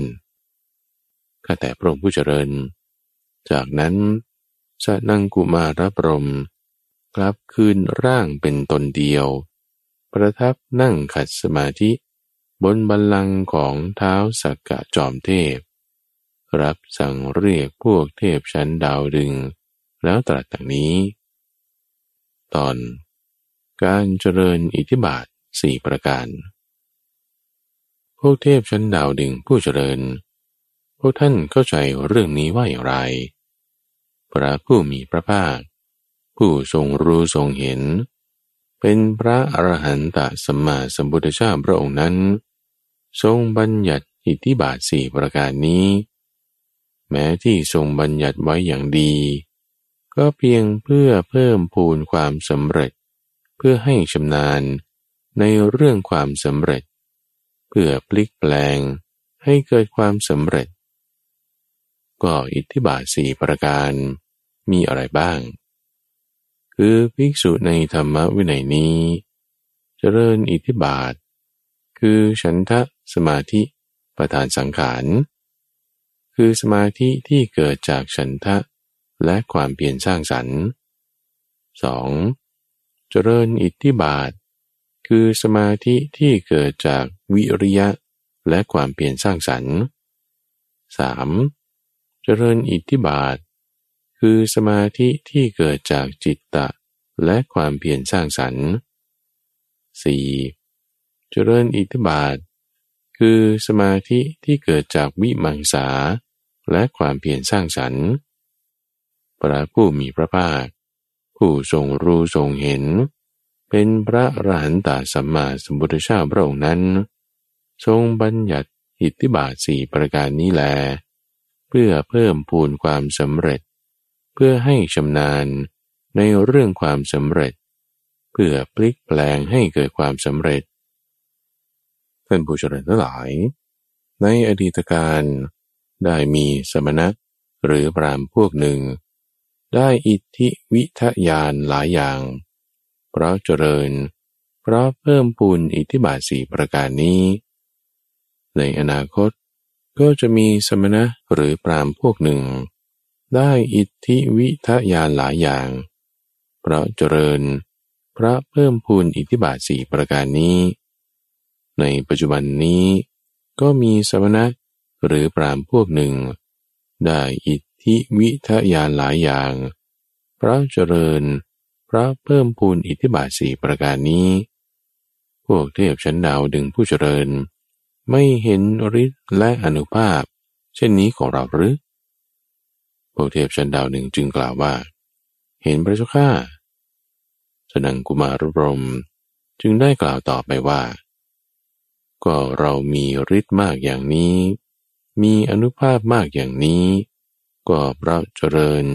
ข้าแต่พระองค์ผู้เจริญจากนั้นสนังกุมารพรหมกลับคืนร่างเป็นตนเดียวประทับนั่งขัดสมาธิบนบัลลังก์ของเท้าสักกะจอมเทพรับสั่งเรียกพวกเทพชั้นดาวดึงส์แล้วตรัสดังนี้ตอนการเจริญอิทธิบาทสี่ประการพวกเทพชั้นดาวดึงส์ผู้เจริญพวกท่านเข้าใจเรื่องนี้ว่าอย่างไรพระผู้มีพระภาคผู้ทรงรู้ทรงเห็นเป็นพระอรหันตสัมมาสัมพุทธเจ้าพระองค์นั้นทรงบัญญัติอิทธิบาทสี่ประการนี้แม้ที่ทรงบัญญัติไว้อย่างดีก็เพียงเพื่อเพิ่มพูนความสำเร็จเพื่อให้ชำนาญในเรื่องความสำเร็จเพื่อพลิกแปลงให้เกิดความสำเร็จก็อิทธิบาทสี่ประการมีอะไรบ้างคือภิกษุในธรรมวินัยนี้เจริญอิทธิบาทคือฉันทะสมาธิประธานสังขารคือสมาธิที่เกิดจากฉันทะและความเปลี่ยนสร้างสรรค์ สอง. เจริญอิทธิบาทคือสมาธิที่เกิดจากวิริยะและความเปลี่ยนสร้างสรรค์ สาม. เจริญอิทธิบาทคือสมาธิที่เกิดจากจิตตะและความเพียรสร้างสรรค์ สี่. เจริญอิทธิบาทคือสมาธิที่เกิดจากวิมังสาและความเพียรสร้างสรรค์พระผู้มีพระภาคผู้ทรงรู้ทรงเห็นเป็นพระอรหันตสัมมาสัมพุทธเจ้าพระองค์นั้นทรงบัญญัติอิทธิบาทสี่ประการนี้แลเพื่อเพิ่มพูนความสำเร็จเพื่อให้ชำนาญในเรื่องความสำเร็จเพื่อพลิกแปลงให้เกิดความสำเร็จท่านผู้เจริญทั้งหลายในอดีตการได้มีสมณะหรือพราหมณ์พวกหนึ่งได้อิทธิวิทยานหลายอย่างเพราะเจริญเพราะเพิ่มพูนอิทธิบาทสี่ประการนี้ในอนาคตก็จะมีสมณะหรือพราหมณ์พวกหนึ่งได้อิทธิวิทยานหลายอย่างเพราะเจริญเพราะเพิ่มพูนอิทธิบาทสี่ประการนี้ในปัจจุบันนี้ก็มีสมณะหรือพราหมณ์พวกหนึ่งได้อิทธิวิทยานหลายอย่างเพราะเจริญเพราะเพิ่มพูนอิทธิบาทสี่ประการนี้พวกเทพชั้นดาวดึงส์ผู้เจริญไม่เห็นฤทธิ์และอานุภาพเช่นนี้ของเราหรือพวกเทพชั้นดาวดึงส์จึงกล่าวว่าเห็นพระเจ้าข้าสนังกุมารพรหมจึงได้กล่าวต่อไปว่าก็เรามีฤทธิ์มากอย่างนี้มีอานุภาพมากอย่างนี้ ก็เพราะเจริญ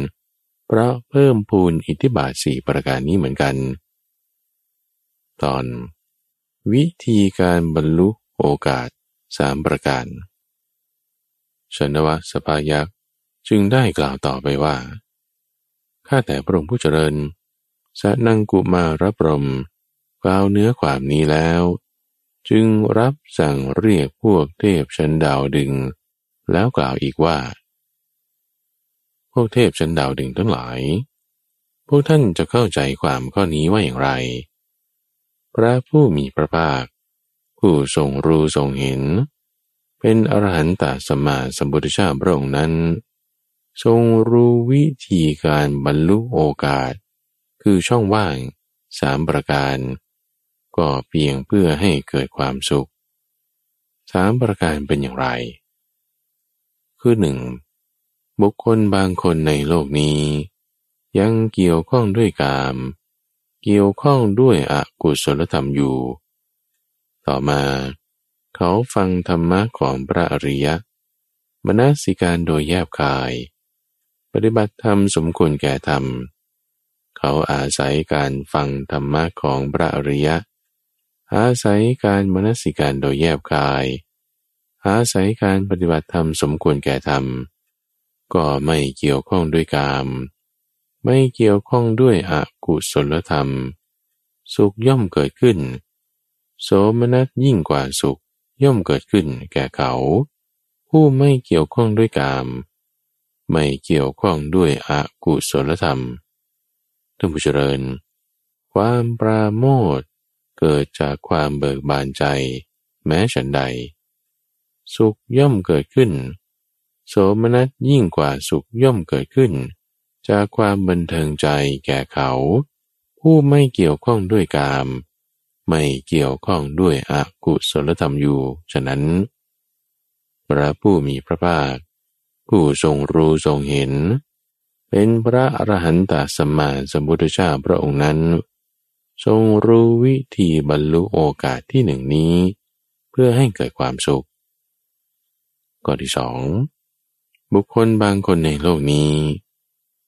เพราะเพิ่มพูนอิทธิบาทสี่ประการนี้เหมือนกันตอนวิธีการบรรลุโอกาสสามประการชนวสภายักษ์จึงได้กล่าวต่อไปว่าข้าแต่พระองค์ผู้เจริญสนังกุมารพรหมกล่าวเนื้อความนี้แล้วจึงรับสั่งเรียกพวกเทพชั้นดาวดึงแล้วกล่าวอีกว่าพวกเทพชั้นดาวดึงทั้งหลายพวกท่านจะเข้าใจความข้อนี้ว่าอย่างไรพระผู้มีพระภาคผู้ทรงรู้ทรงเห็นเป็นอรหันตสัมมาสัมพุทธเจ้าพระองค์นั้นทรงรู้วิธีการบรรลุโอกาสคือช่องว่างสามประการก็เพียงเพื่อให้เกิดความสุขสามประการเป็นอย่างไรคือหนึ่งบุคคลบางคนในโลกนี้ยังเกี่ยวข้องด้วยกามเกี่ยวข้องด้วยอกุศลธรรมอยู่ต่อมาเขาฟังธรรมะของพระอริยะมนสิการโดยแยบคายปฏิบัติธรรมสมควรแก่ธรรมเขาอาศัยการฟังธรรมะของพระอริยะอาศัยการมนสิการโดยแยบคายอาศัยการปฏิบัติธรรมสมควรแก่ธรรมก็ไม่เกี่ยวข้องด้วยกามไม่เกี่ยวข้องด้วยอกุศลธรรมสุขย่อมเกิดขึ้นโสมนัสยิ่งกว่าสุขย่อมเกิดขึ้นแก่เขาผู้ไม่เกี่ยวข้องด้วยกามไม่เกี่ยวข้องด้วยอกุศลธรรมท่านผู้เจริญความปราโมทย์เกิดจากความเบิกบานใจแม้ฉันใดสุขย่อมเกิดขึ้นโสมนัสยิ่งกว่าสุขย่อมเกิดขึ้นจากความบันเทิงใจแก่เขาผู้ไม่เกี่ยวข้องด้วยกามไม่เกี่ยวข้องด้วยอกุศลธรรมอยู่ฉะนั้นพระผู้มีพระภาคผู้ทรงรู้ทรงเห็นเป็นพระอรหันตสัมมาสัมพุทธเจ้าพระองค์นั้นทรงรู้วิธีบรรลุโอกาสที่หนึ่งนี้เพื่อให้เกิดความสุขข้อที่สองบุคคลบางคนในโลกนี้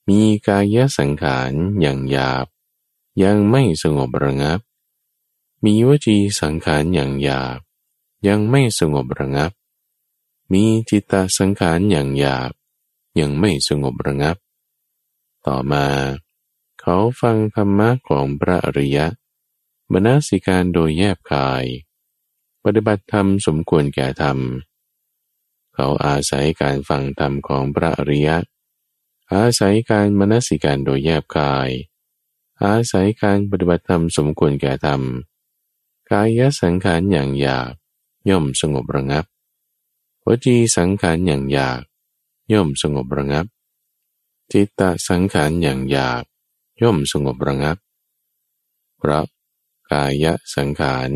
มีกายสังขารอย่างหยาบยังไม่สงบระงับมีวจีสังขารอย่างหยาบยังไม่สงบระงับมีจิตตสังขารอย่างหยาบยังไม่สงบระงับต่อมาเขาฟังธรรมะของพระอริยะมนสิการโดยแยบคายปฏิบัติธรรมสมควรแก่ธรรมเขาอาศัยการฟังธรรมของพระอริยะอาศัยการมนสิการโดยแยบคายอาศัยการปฏิบัติธรรมสมควรแก่ธรรมกายสังขารอย่างหยาบย่อมสงบระงับวจีสังขารอย่างหยาบย่อมสงบระงับจิตตสังขารอย่างหยาบย่อมสงบระงับเพราะกายสังขาร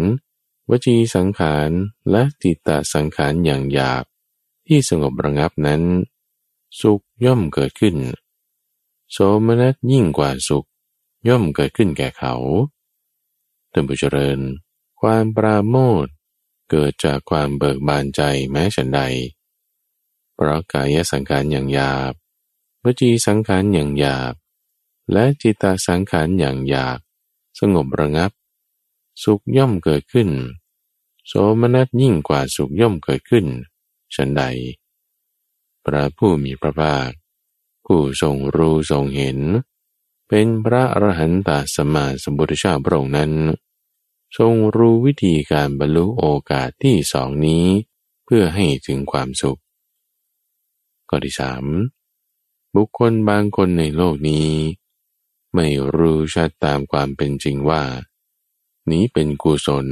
วจีสังขารและจิตตสังขารอย่างหยาบที่สงบระงับนั้นสุขย่อมเกิดขึ้นโสมนัสยิ่งกว่าสุขย่อมเกิดขึ้นแก่เขาท่านผู้เจริญความปราโมทย์เกิดจากความเบิกบานใจแม้ฉันใดเพราะกายสังขารอย่างหยาบวจีสังขารอย่างหยาบและจิตตสังขารอย่างหยาบสงบระงับสุขย่อมเกิดขึ้นโสมนัสยิ่งกว่าสุขย่อมเกิดขึ้นฉันใดพระผู้มีพระภาคผู้ทรงรู้ทรงเห็นเป็นพระอรหันตสัมมาสัมพุทธเจ้าพระองค์นั้นทรงรู้วิธีการบรรลุโอกาสที่สองนี้เพื่อให้ถึงความสุขข้อที่สามบุคคลบางคนในโลกนี้ไม่รู้ชัดตามความเป็นจริงว่านี้เป็นกุศล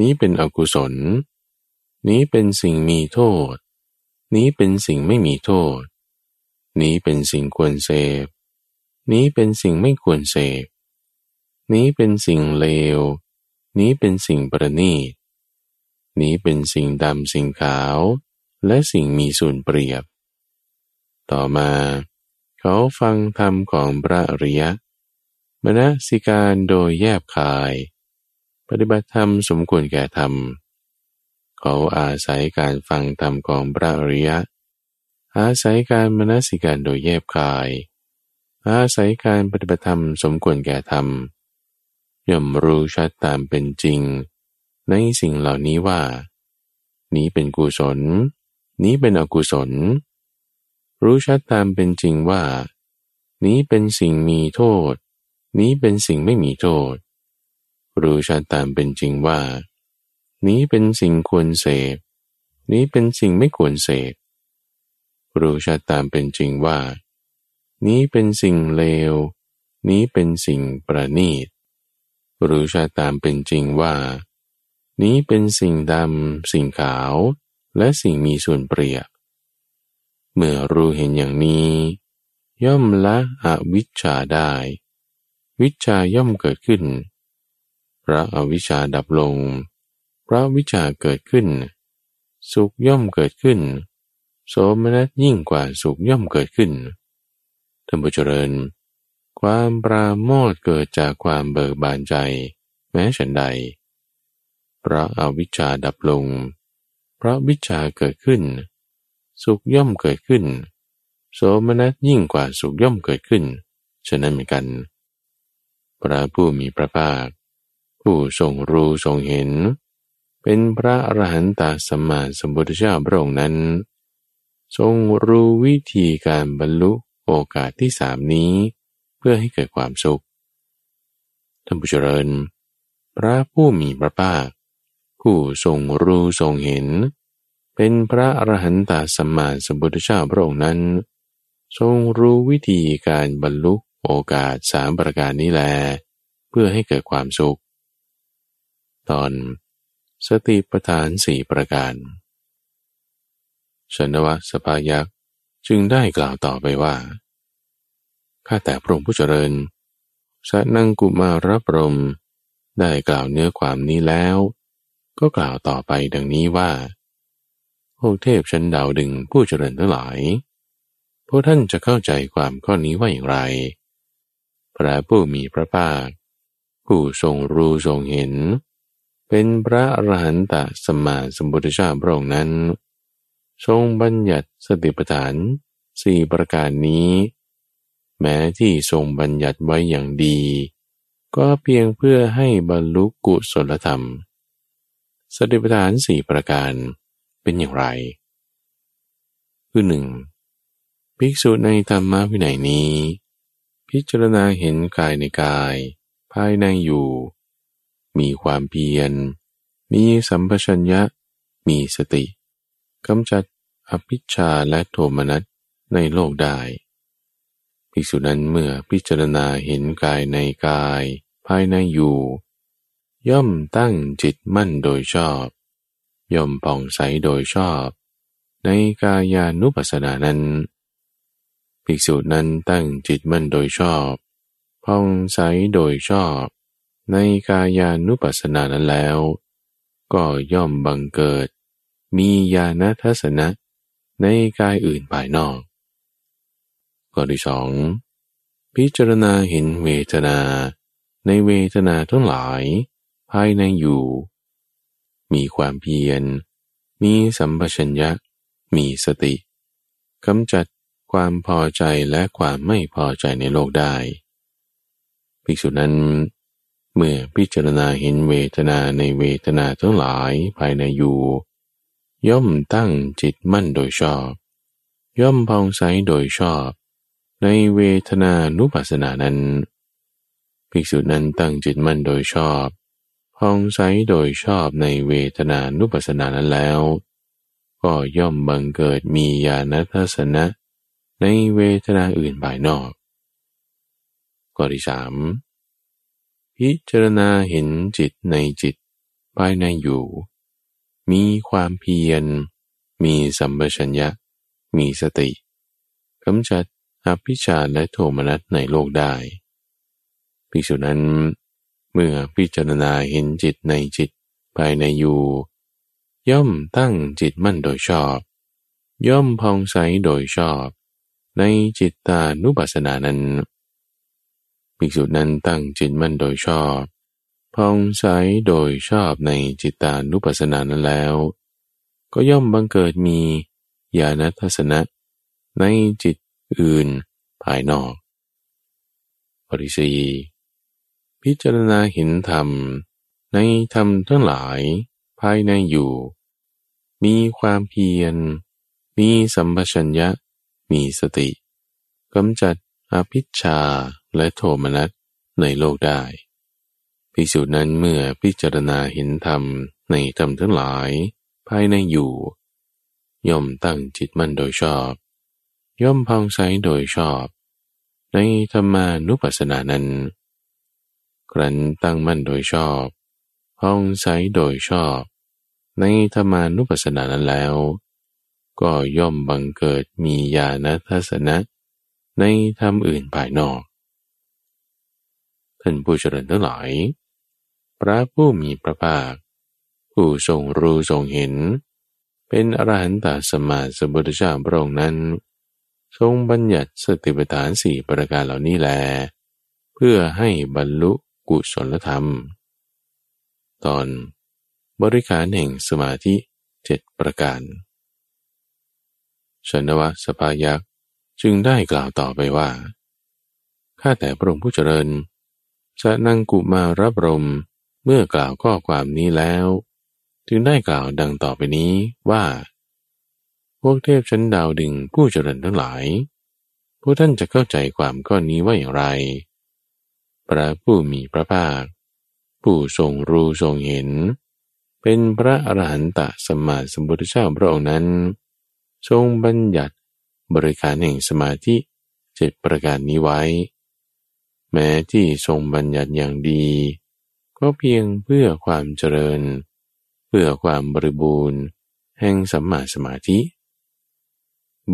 นี้เป็นอกุศลนี้เป็นสิ่งมีโทษนี้เป็นสิ่งไม่มีโทษนี้เป็นสิ่งควรเสพนี้เป็นสิ่งไม่ควรเสพนี้เป็นสิ่งเลวนี้เป็นสิ่งประณีตนี้เป็นสิ่งดำสิ่งขาวและสิ่งมีส่วนเปรียบต่อมาเขาฟังธรรมของพระอริยะมนสิการโดยแยบคายปฏิบัติธรรมสมควรแก่ธรรมเขาอาศัยการฟังธรรมของพระอริยะ อาศัยการมนสิการโดยแยบคายอาศัยการปฏิบัติธรรมสมควรแก่ธรรมย่อมรู้ชัดตามเป็นจริงในสิ่งเหล่านี้ว่านี้เป็นกุศลนี้เป็นอกุศลรู้ชัดตามเป็นจริงว่านี้เป็นสิ่งมีโทษนี้เป็นสิ่งไม่มีโทษรู้ชัดตามเป็นจริงว่านี้เป็นสิ่งควรเสพนี้เป็นสิ่งไม่ควรเสพรู้ชัดตามเป็นจริงว่านี้เป็นสิ่งเลวนี้เป็นสิ่งประณีตรู้ชัดตามเป็นจริงว่านี้เป็นสิ่งดำสิ่งขาวและสิ่งมีส่วนเปรียบเมื่อรู้เห็นอย่างนี้ย่อมละอวิชชาได้วิชชาย่อมเกิดขึ้นเพราะอวิชชาดับลงเพราะวิชชาเกิดขึ้นสุขย่อมเกิดขึ้นโสมนัสยิ่งกว่าสุขย่อมเกิดขึ้นท่านผู้เจริญความปราโมทย์เกิดจากความเบิกบานใจแม้ฉันใดเพราะอวิชชาดับลงเพราะวิชชาเกิดขึ้นสุขย่อมเกิดขึ้นโสมนัสยิ่งกว่าสุขย่อมเกิดขึ้นฉะนั้นเหมือนกันพระผู้มีพระภาคผู้ทรงรู้ทรงเห็นเป็นพระอรหันตสัมมาสัมพุทธเจ้าพระองค์นั้นทรงรู้วิธีการบรรลุโอกาสที่สามนี้เพื่อให้เกิดความสุขท่านผู้เจริญพระผู้มีพระภาคผู้ทรงรู้ทรงเห็นเป็นพระอรหันตสัมมาสัมพุทธเจ้าพระองค์นั้นทรงรู้วิธีการบรรลุโอกาสสามประการนี้แลเพื่อให้เกิดความสุขตอนสติปัฏฐานสี่ประการชนวสภายักษ์จึงได้กล่าวต่อไปว่าข้าแต่พระองค์ผู้เจริญสนังกุมารพรหมได้กล่าวเนื้อความนี้แล้วก็กล่าวต่อไปดังนี้ว่าโอเทพชั้นดาวดึงผู้เจริญทั้งหลายพวกท่านจะเข้าใจความข้อนี้ว่าอย่างไรพระผู้มีพระภาคผู้ทรงรู้ทรงเห็นเป็นพระอรหันตสัมมาสัมพุทธเจ้าพระองค์นั้นทรงบัญญัติสติปัฏฐานสี่ประการนี้แม้ที่ทรงบัญญัติไว้อย่างดีก็เพียงเพื่อให้บรรลุกุศลธรรมสติปัฏฐานสี่ประการเป็นอย่างไรคือหนึ่งภิกษุในธรรมวินัยนี้พิจารณาเห็นกายในกายภายในอยู่มีความเพียรมีสัมปชัญญะมีสติกำจัดอภิชฌาและโทมนัสในโลกได้ภิกษุนั้นเมื่อพิจารณาเห็นกายในกายภายในอยู่ย่อมตั้งจิตมั่นโดยชอบย่อมผ่องใสโดยชอบในกายานุปัสสนานั้นภิกษุนั้นตั้งจิตมั่นโดยชอบผ่องใสโดยชอบในกายานุปัสสนานั้นแล้วก็ย่อมบังเกิดมีญาณทัศนะในกายอื่นภายนอกข้อที่สองพิจารณาเห็นเวทนาในเวทนาทั้งหลายภายในอยู่มีความเพียรมีสัมปชัญญะมีสติกำจัดความพอใจและความไม่พอใจในโลกได้ภิกษุนั้นเมื่อพิจารณาเห็นเวทนาในเวทนาทั้งหลายภายในอยู่ย่อมตั้งจิตมั่นโดยชอบย่อมผ่องใสโดยชอบในเวทนานุปัสสนานั้นภิกษุนั้นตั้งจิตมั่นโดยชอบผ่องใสโดยชอบในเวทนานุปัสสนานั้นแล้วก็ย่อมบังเกิดมีญาณทัศนะในเวทนาอื่นภายนอกข้อที่สามพิจารณาเห็นจิตในจิตภายในอยู่มีความเพียรมีสัมปชัญญะมีสติกำจัดอภิชฌาและโทมนัสในโลกได้ภิกษุนั้นเมื่อพิจารณาเห็นจิตในจิตภายในอยู่ย่อมตั้งจิตมั่นโดยชอบย่อมผ่องใสโดยชอบในจิตตานุปัสสนานั้นภิกษุนั้นตั้งจิตมั่นโดยชอบผ่องใสโดยชอบในจิตตานุปัสสนานั้นแล้วก็ย่อมบังเกิดมีญาณทัศนะ ในจิตอื่นภายนอกปริสีพิจารณาเห็นธรรมในธรรมทั้งหลายภายในอยู่มีความเพียรมีสัมปชัญญะมีสติกำจัดอภิชฌาและโทมนัสในโลกได้ภิกษุนั้นเมื่อพิจารณาเห็นธรรมในธรรมทั้งหลายภายในอยู่ย่อมตั้งจิตมั่นโดยชอบย่อมผ่องใสโดยชอบในธรรมานุปัสสนานั้นครั้นตั้งมั่นโดยชอบผ่องใสโดยชอบในธรรมานุปัสสนานั้นแล้วก็ย่อมบังเกิดมีญาณทัสสนะในธรรมอื่นภายนอกท่านผู้เจริญทั้งหลายพระผู้มีพระภาคผู้ทรงรู้ทรงเห็นเป็นอรหันตสัมมาสัมพุทธเจ้าพระองค์นั้นทรงบัญญัติสติปัฏฐานสี่ประการเหล่านี้แลเพื่อให้บรรลุกุศลธรรมตอนบริการแห่งสมาธิเจ็ดประการชนวสภายักษ์จึงได้กล่าวต่อไปว่าข้าแต่พระองค์ผู้เจริญสนังกุมารับรมเมื่อกล่าวข้อความนี้แล้วจึงได้กล่าวดังต่อไปนี้ว่าพวกเทพชั้นดาวดึงผู้เจริญทั้งหลายพวกท่านจะเข้าใจความข้อนี้ว่าอย่างไรพระผู้มีพระภาคผู้ทรงรู้ทรงเห็นเป็นพระอรหันตสัมมาสัมพุทธเจ้าพระองค์นั้นทรงบัญญัติบริการแห่งสมาธิเจ็ดประการนี้ไว้แม้ที่ทรงบัญญัติอย่างดีก็เพียงเพื่อความเจริญเพื่อความบริบูรณ์แห่งสัมมาสมาธิ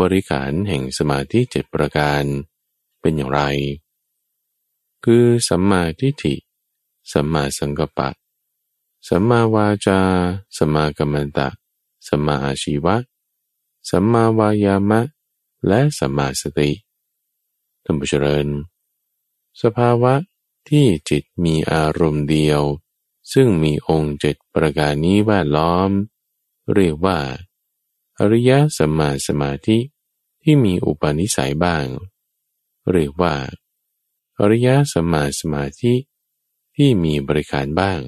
บริการแห่งสมาธิเจ็ดประการเป็นอย่างไรคือสัมมาทิฏฐิสัมมาสังกัปปะสัมมาวาจาสัมมากัมมันตะสัมมาอาชีวะสัมมาวายามะและสัมมาสติท่านผู้เจริญสภาวะที่จิตมีอารมณ์เดียวซึ่งมีองค์เจ็ดประการนี้แวดล้อมเรียกว่าอริยสัมมาสมาธิที่มีอุปนิสัยบ้างเรียกว่าอริยสัมมาสมาธิที่มีบริการบ้าง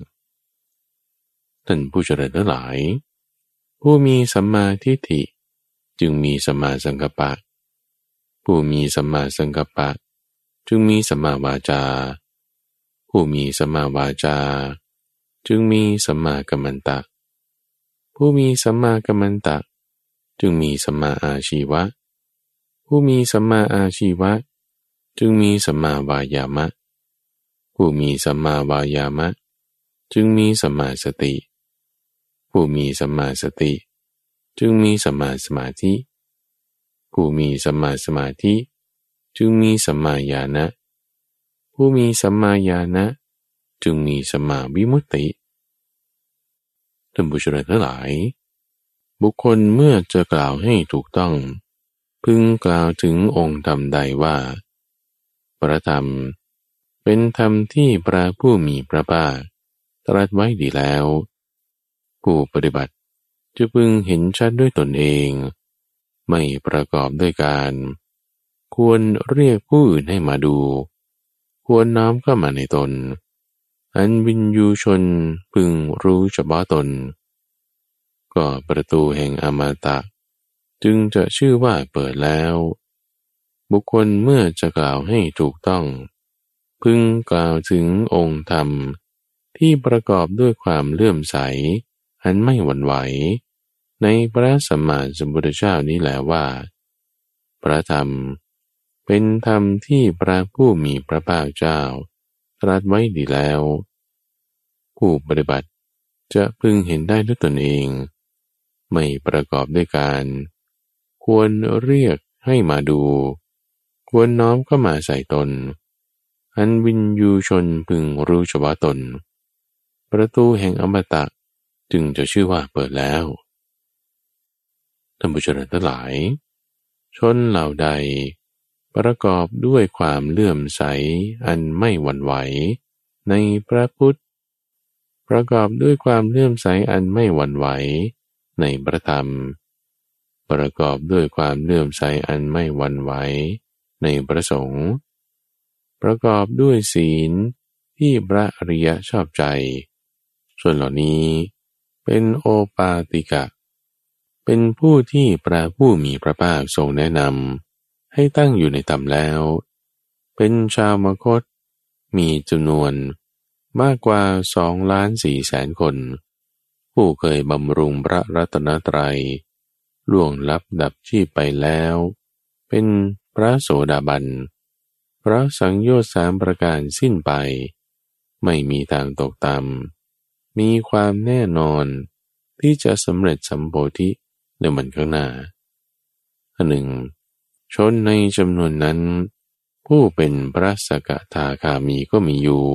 ท่านผู้เจริญทั้งหลายผู้มีสัมมาทิฏฐิจึงมีสัมมาสังกัปปะผู้มีสัมมาสังกัปปะจึงมีสัมมาวาจาผู้มีสัมมาวาจาจึงมีสัมมากัมมันตะผู้มีสัมมากัมมันตะจึงมีสัมมาอาชีวะผู้มีสัมมาอาชีวะจึงมีสัมมาวายามะผู้มีสัมมาวายามะจึงมีสัมมาสติผู้มีสัมมาสติจึงมีสัมมาสมาธิผู้มีสัมมาสมาธิจึงมีสัมมาญาณะผู้มีสัมมาญาณะจึงมีสัมมาวิมุตติท่านผู้เจริญทั้งหลายบุคคลเมื่อจะกล่าวให้ถูกต้องพึงกล่าวถึงองค์ธรรมใดว่าพระธรรมเป็นธรรมที่พระผู้มีพระภาคตรัสไว้ดีแล้วผู้ปฏิบัติจะพึงเห็นชัดด้วยตนเองไม่ประกอบด้วยการควรเรียกผู้อื่นให้มาดูควรน้อมเข้ามาในตนอันวินยูชนพึงรู้เฉพาะตนก็ประตูแห่งอมตะจึงจะชื่อว่าเปิดแล้วบุคคลเมื่อจะกล่าวให้ถูกต้องพึงกล่าวถึงองค์ธรรมที่ประกอบด้วยความเลื่อมใสอันไม่หวั่นไหวในพระสัมมาสัมพุทธเจ้านี้แหละว่าพระธรรมเป็นธรรมที่พระผู้มีพระภาคเจ้าตรัสไว้ดีแล้วผู้ปฏิบัติจะพึงเห็นได้ด้วยตนเองไม่ประกอบด้วยการควรเรียกให้มาดูควรน้อมเข้ามาใส่ตนอันวินยูชนพึงรู้เฉพาะตนประตูแห่งอมตะจึงจะชื่อว่าเปิดแล้วท่านผู้เจริญทั้งหลายชนเหล่าใดประกอบด้วยความเลื่อมใสอันไม่หวั่นไหวในพระพุทธประกอบด้วยความเลื่อมใสอันไม่หวั่นไหวในพระธรรม ประกอบด้วยความเลื่อมใสอันไม่หวั่นไหวในพระสงฆ์ประกอบด้วยศีลที่พระอริยะชอบใจส่วนเหล่านี้เป็นโอปาติกะเป็นผู้ที่พระผู้มีพระภาคทรงแนะนำให้ตั้งอยู่ในธรรมแล้วเป็นชาวมคธมีจำนวนมากกว่าสองล้านสี่แสนคนผู้เคยบำรุงพระรัตนตรัยล่วงลับดับชีพไปแล้วเป็นพระโสดาบันพระสังโยชน์สามประการสิ้นไปไม่มีทางตกต่ำมีความแน่นอนที่จะสำเร็จสัมโพธิในวันข้างหน้าอันหนึ่งชนในจำนวนนั้นผู้เป็นพระสกทาคามีก็มีอยู่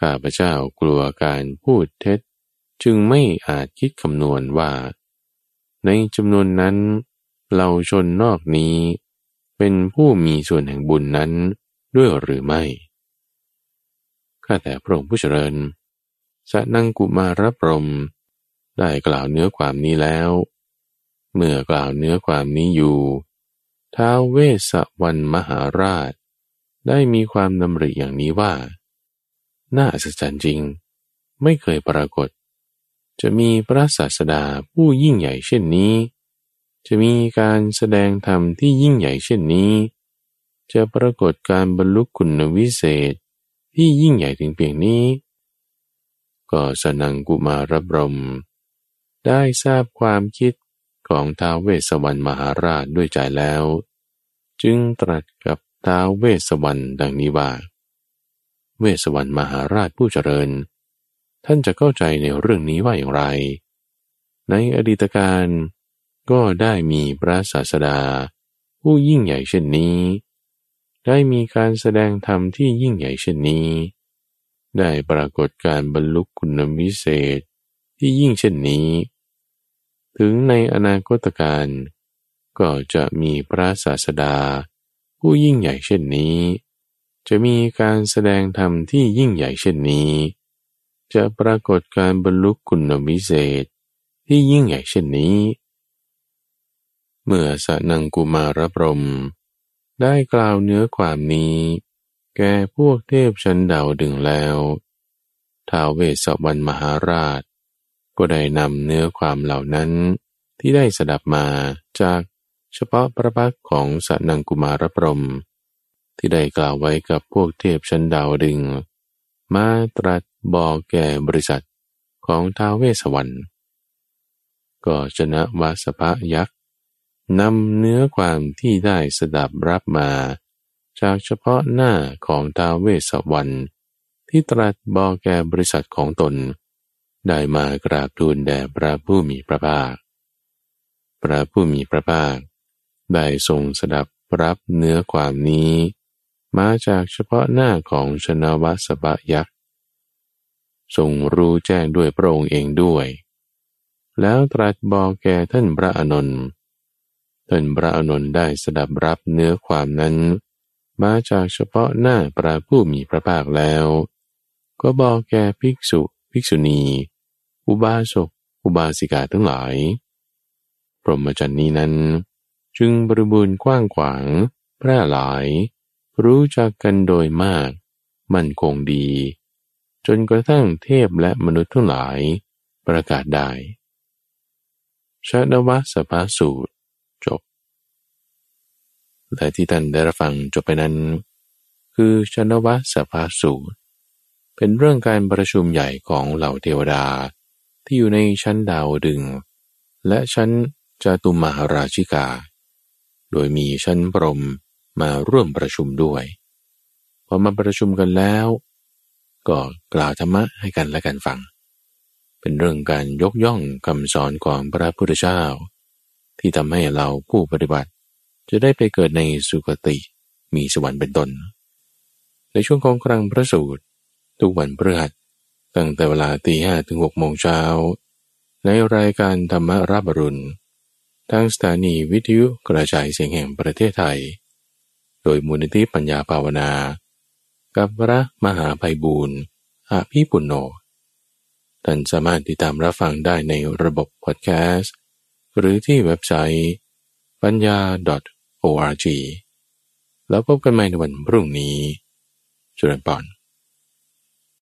ข้าพเจ้ากลัวการพูดเท็จจึงไม่อาจคิดคำนวณว่าในจำนวนนั้นเหล่าชนนอกนี้เป็นผู้มีส่วนแห่งบุญนั้นด้วยหรือไม่ข้าแต่พระองค์ผู้เจริญสนังกุมารพรหมได้กล่าวเนื้อความนี้แล้วเมื่อกล่าวเนื้อความนี้อยู่ท้าวเวสสวรรณมหาราชได้มีความดำริอย่างนี้ว่าน่าอัศจรรย์จริงไม่เคยปรากฏจะมีพระศาสดาผู้ยิ่งใหญ่เช่นนี้จะมีการแสดงธรรมที่ยิ่งใหญ่เช่นนี้จะปรากฏการบรรลุคุณวิเศษที่ยิ่งใหญ่ถึงเพียงนี้ก็สนังกุมารพรหมได้ทราบความคิดของท้าวเวสสวรรณมหาราชด้วยใจแล้วจึงตรัสกับท้าวเวสสวรรณดังนี้ว่าเวสสวรรณมหาราชผู้เจริญท่านจะเข้าใจในเรื่องนี้ว่าอย่างไรในอดีตการก็ได้มีพระศาสดาผู้ยิ่งใหญ่เช่นนี้ได้มีการแสดงธรรมที่ยิ่งใหญ่เช่นนี้ได้ปรากฏการบรรลุคุณวิเศษที่ยิ่งเช่นนี้ถึงในอนาคตการก็จะมีพระศาสดาผู้ยิ่งใหญ่เช่นนี้จะมีการแสดงธรรมที่ยิ่งใหญ่เช่นนี้จะปรากฏการบรรลุคุณวิเศษที่ยิ่งใหญ่เช่นนี้เมื่อสนังกุมารพรหมได้กล่าวเนื้อความนี้แก่พวกเทพชั้นดาวดึงแล้วท้าวเวสสวรรณมหาราชก็ได้นำเนื้อความเหล่านั้นที่ได้สดับมาจากเฉพาะพระพักตร์ของสนังกุมารพรหมที่ได้กล่าวไว้กับพวกเทพชั้นดาวดึงมาตรัสบอกแก่บริษัทของท้าวเวสสวรรณก็ชนะวัสสภยักษ์นำเนื้อความที่ได้สดับรับมาจากเฉพาะหน้าของท้าวเวสสวรรณที่ตรัสบอกแก่บริษัทของตนได้มากราบทูลแด่พระผู้มีพระภาคพระผู้มีพระภาคได้ทรงสดับรับเนื้อความนี้มาจากเฉพาะหน้าของชนวัสสภยักษ์ทรงรู้แจ้งด้วยพระองค์เองด้วยแล้วตรัสบอกแก่ท่านพระอานนท์ท่านพระอานนท์ได้สดับรับเนื้อความนั้นมาจากเฉพาะหน้าพระผู้มีพระภาคแล้วก็บอกแก่ภิกษุภิกษุณีอุบาสกอุบาสิกาทั้งหลายพรหมจรรย์นี้นั้นจึงบริบูรณ์กว้างขวางแพร่หลายรู้จักกันโดยมากมั่นคงดีจนกระทั่งเทพและมนุษย์ทั้งหลายประกาศได้ชนวัสสภสูตรจบและที่ท่านได้รับฟังจบไปนั้นคือชนวัสสภสูตรเป็นเรื่องการประชุมใหญ่ของเหล่าเทวดาที่อยู่ในชั้นดาวดึงส์และชั้นจตุมหราชิกาโดยมีชั้นพรหมมาร่วมประชุมด้วยพอมาประชุมกันแล้วก็กล่าวธรรมะให้กันและกันฟังเป็นเรื่องการยกย่องคำสอนของพระพุทธเจ้าที่ทำให้เราผู้ปฏิบัติจะได้ไปเกิดในสุคติมีสวรรค์เป็นต้นในช่วงของครั้งพระสูตรทุกวันพฤหัสตั้งแต่เวลาตีห้าถึงหกโมงเช้าในรายการธรรมรับอรุณทางสถานีวิทยุกระจายเสียงแห่งประเทศไทยโดยมูลนิธิปัญญาภาวนากับพระมหาไพบูลย์อภิปุณโญท่านสามารถติดตามรับฟังได้ในระบบพอดแคสต์ หรือที่เว็บไซต์ปัญญา .org แล้วพบกันใหม่ในวันพรุ่งนี้จุฬาภรณ์